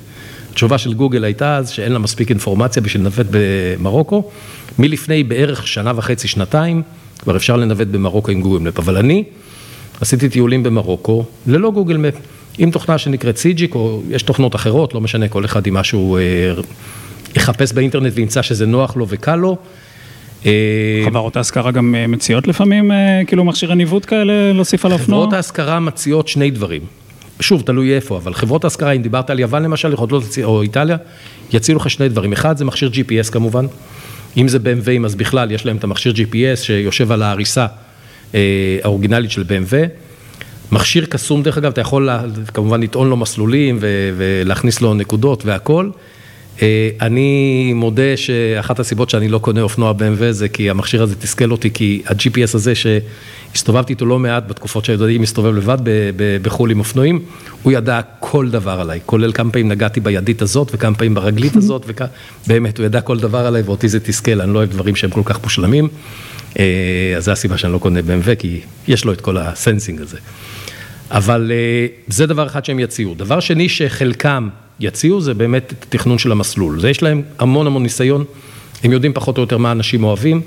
התשובה של גוגל הייתה אז שאין לה מספיק אינפורמציה בשביל לנווט במרוקו. מלפני בערך שנה וחצי, שנתיים, כבר אפשר לנווט במרוקו עם גוגל מפ. אבל אני עשיתי טיולים במרוקו ללא גוגל מפ. עם תוכנה שנקראת סיג'יק, או יש תוכנות אחרות, לא משנה, כל אחד עם משהו יחפש באינטרנט וימצא שזה נוח לו וקל לו. חברות ההשכרה גם מציעות לפעמים, כאילו מכשירי ניווט כאלה, להוסיף על אופנוע? חברות ההשכרה מציעות שני דברים. שוב, תלוי איפה, אבל חברות ההשכרה, אם דיברת על יוון למשל, או איטליה, יצילו לך שני דברים. אחד, זה מכשיר ג'י פי אס כמובן. אם זה בי אם דאבליו, אז בכלל יש להם את המכשיר ג'י פי אס שיושב על ההריסה האורגינלית של בי אם דאבליו. מכשיר קסום, דרך אגב, אתה יכול כמובן לטעון לו מסלולים ולהכניס לו נקודות והכל. אני מודה שאחת הסיבות שאני לא קונה אופנוע בי אם דאבליו זה כי המכשיר הזה תסכל אותי, כי הג'י פי אס הזה שהסתובבתי איתו לא מעט בתקופות שהידודי מסתובב לבד בחול עם אופנועים, הוא ידע כל דבר עליי, כולל כמה פעמים נגעתי בידית הזאת וכמה פעמים ברגלית הזאת, ובאמת הוא ידע כל דבר עליי ואותי זה תסכל, אני לא אוהב דברים שהם כל כך מושלמים, אז זה הסיבה שאני לא קונה בי אם דאבליו, כי יש לו את כל הסנסינג הזה. אבל זה דבר אחד שהם יציעו. דבר שני שחלקם יציעו זה באמת התכנון של המסלול. זה יש להם המון המון ניסיון, הם יודעים פחות או יותר מה אנשים אוהבים,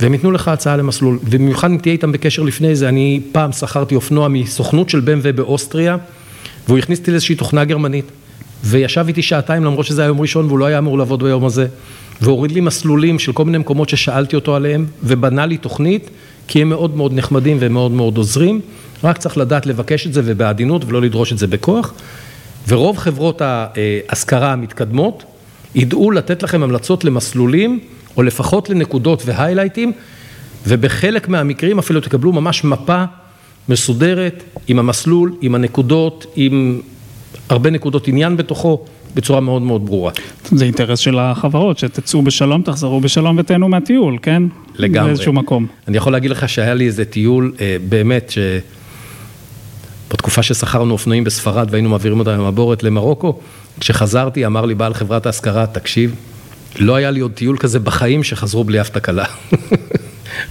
והם ייתנו לך הצעה למסלול. ובמיוחד אם תהיה איתם בקשר לפני זה, אני פעם שכרתי אופנוע מסוכנות של בי אם דאבליו באוסטריה, והוא הכניס אותי לאיזושהי תוכנה גרמנית, וישב איתי שעתיים למרות שזה היה יום ראשון, והוא לא היה אמור לעבוד ביום הזה, והוריד לי מסלולים של כל מיני מקומות ששאלתי אותו עליהם, ובנה לי תוכנית, כי הם מאוד מאוד נחמדים והם מאוד מאוד עוזרים, רק צריך לדעת לבקש את זה ובעדינות ולא לדרוש את זה בכוח, ורוב חברות ההשכרה המתקדמות ידעו לתת לכם המלצות למסלולים, או לפחות לנקודות והיילייטים, ובחלק מהמקרים אפילו תקבלו ממש מפה מסודרת עם המסלול, עם הנקודות, עם הרבה נקודות עניין בתוכו, בצורה מאוד מאוד ברורה. זה אינטרס של החברות, שתצאו בשלום, תחזרו בשלום ותהנו מהטיול, כן? לגמרי. באיזשהו מקום. אני יכול להגיד לך שהיה לי איזה טיול, באמת, ש... בתקופה ששכרנו אופנועים בספרד והיינו מעבירים אותם במבורת למרוקו, כשחזרתי אמר לי בעל חברת ההשכרה, תקשיב, לא היה לי עוד טיול כזה בחיים שחזרו בלי אף תקלה.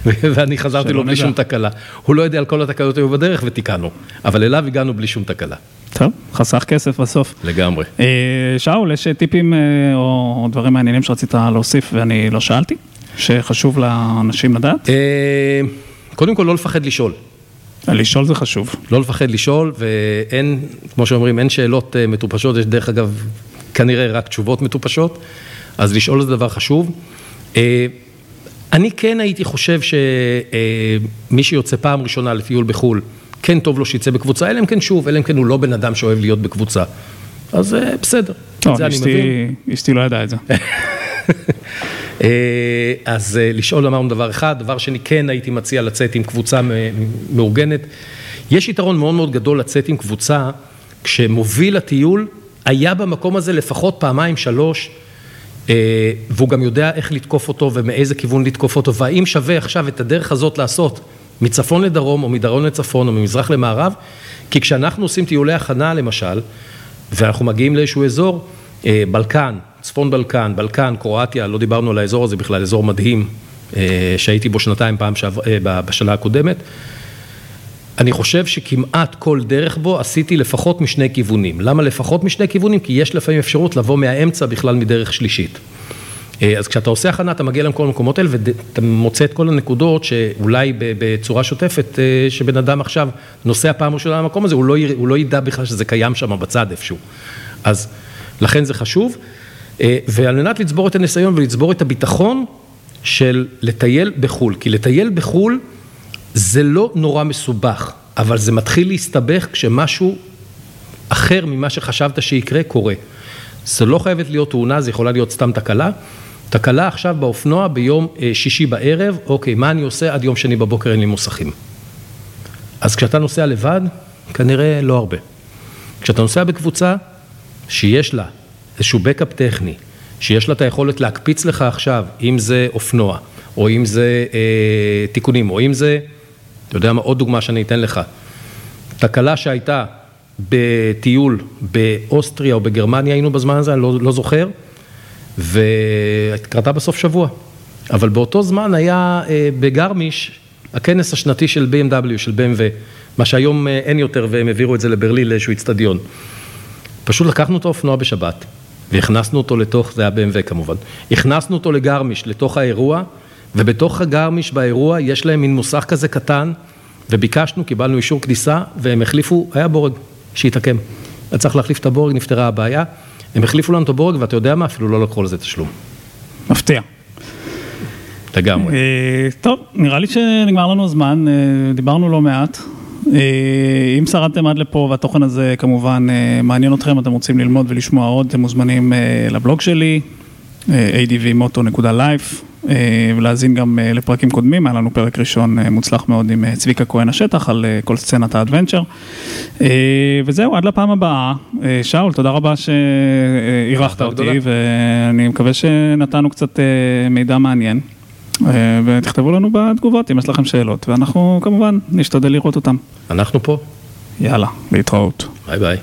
ואני חזרתי לו בלי שום תקלה. הוא לא יודע על כל התקלות היו בדרך ותיקנו, אבל אליו הגענו בלי שום תקלה. טוב, חסך כסף בסוף. לגמרי. שאול, יש טיפים או דברים מעניינים שרצית להוסיף ואני לא שאלתי, שחשוב לאנשים לדעת? קודם כל לא לפחד לשאול. לשאול זה חשוב. לא לפחד לשאול, ואין, כמו שאומרים, אין שאלות מטופשות, יש דרך אגב כנראה רק תשובות מטופשות, אז לשאול זה דבר חשוב. אני כן הייתי חושב שמי שיוצא פעם ראשונה לטיול בחול, כן טוב לו שיצא בקבוצה, אלא אם כן שוב, אלא אם כן הוא לא בן אדם שאוהב להיות בקבוצה. אז בסדר, את זה אני מבין. אשתי לא ידעה את זה. אז לשאול אמרנו דבר אחד, דבר שני כן הייתי מציע לצאת עם קבוצה מאורגנת. יש יתרון מאוד מאוד גדול לצאת עם קבוצה, כשמוביל הטיול היה במקום הזה לפחות פעמיים שלוש, והוא גם יודע איך לתקוף אותו ומאיזה כיוון לתקוף אותו, והאם שווה עכשיו את הדרך הזאת לעשות מצפון לדרום או מדרום לצפון או ממזרח למערב, כי כשאנחנו עושים טיולי הכנה למשל, ואנחנו מגיעים לאיזשהו אזור, בלקן, צפון בלקן, בלקן, קרואטיה, לא דיברנו על האזור הזה בכלל, אזור מדהים שהייתי בו שנתיים פעם בשנה הקודמת. אני חושב שכמעט כל דרך בו עשיתי לפחות משני כיוונים. למה לפחות משני כיוונים? כי יש לפעמים אפשרות לבוא מהאמצע בכלל מדרך שלישית. אז כשאתה עושה הכנה, אתה מגיע למקום המקומות האלה, ואתה מוצא את כל הנקודות שאולי בצורה שוטפת, שבן אדם עכשיו נוסע פעם ראשונה למקום הזה, הוא לא, הוא לא ידע בכלל שזה קיים שם בצד איפשהו. אז לכן זה חשוב, ועל מנת לצבור את הניסיון ולצבור את הביטחון של לטייל בחול, כי לטייל בחול זה לא נורא מסובך, אבל זה מתחיל להסתבך כשמשהו אחר ממה שחשבת שיקרה קורה. זה לא חייבת להיות תאונה, זה יכולה להיות סתם תקלה. תקלה עכשיו באופנוע ביום שישי בערב, אוקיי, מה אני עושה עד יום שני בבוקר אין לי מוסכים. אז כשאתה נוסע לבד, כנראה לא הרבה. כשאתה נוסע בקבוצה, שיש לה איזשהו בקאפ טכני, שיש לה את היכולת להקפיץ לך עכשיו, אם זה אופנוע, או אם זה אה, תיקונים, או אם זה, אתה יודע מה, עוד דוגמה שאני אתן לך, תקלה שהייתה בטיול באוסטריה או בגרמניה, היינו בזמן הזה, אני לא, לא זוכר, והתקרתה בסוף שבוע, אבל באותו זמן היה אה, בגרמיש, הכנס השנתי של בי אם דאבליו, של בי אם דאבליו, מה שהיום אה, אין יותר, והם העבירו את זה לברלין לאיזשהו אצטדיון. פשוט לקחנו את האופנוע בשבת, והכנסנו אותו לתוך, זה היה בי אם דאבליו כמובן, הכנסנו אותו לגרמיש, לתוך האירוע, ובתוך הגרמיש באירוע יש להם מין מוסך כזה קטן, וביקשנו, קיבלנו אישור כניסה, והם החליפו, היה בורג שהתעקם. צריך להחליף את הבורג, נפתרה הבעיה, הם החליפו לנו את הבורג, ואתה יודע מה, אפילו לא לקחו לזה תשלום. מפתיע. לגמרי. טוב, נראה לי שנגמר לנו זמן, דיברנו לא מעט. אם שרדתם עד לפה והתוכן הזה כמובן מעניין אתכם, אתם רוצים ללמוד ולשמוע עוד, אתם מוזמנים לבלוג שלי, אד וי מוטו דוט לייף, ולהזין גם לפרקים קודמים. היה לנו פרק ראשון מוצלח מאוד עם צביקה כהן השטח על כל סצנת האדוונצ'ר. וזהו, עד לפעם הבאה. שאול, תודה רבה שאירחת אותי, ואני מקווה שנתנו קצת מידע מעניין. ותכתבו לנו בתגובות אם יש לכם שאלות, ואנחנו כמובן נשתדל לראות אותם. אנחנו פה. יאללה, להתראות. ביי ביי.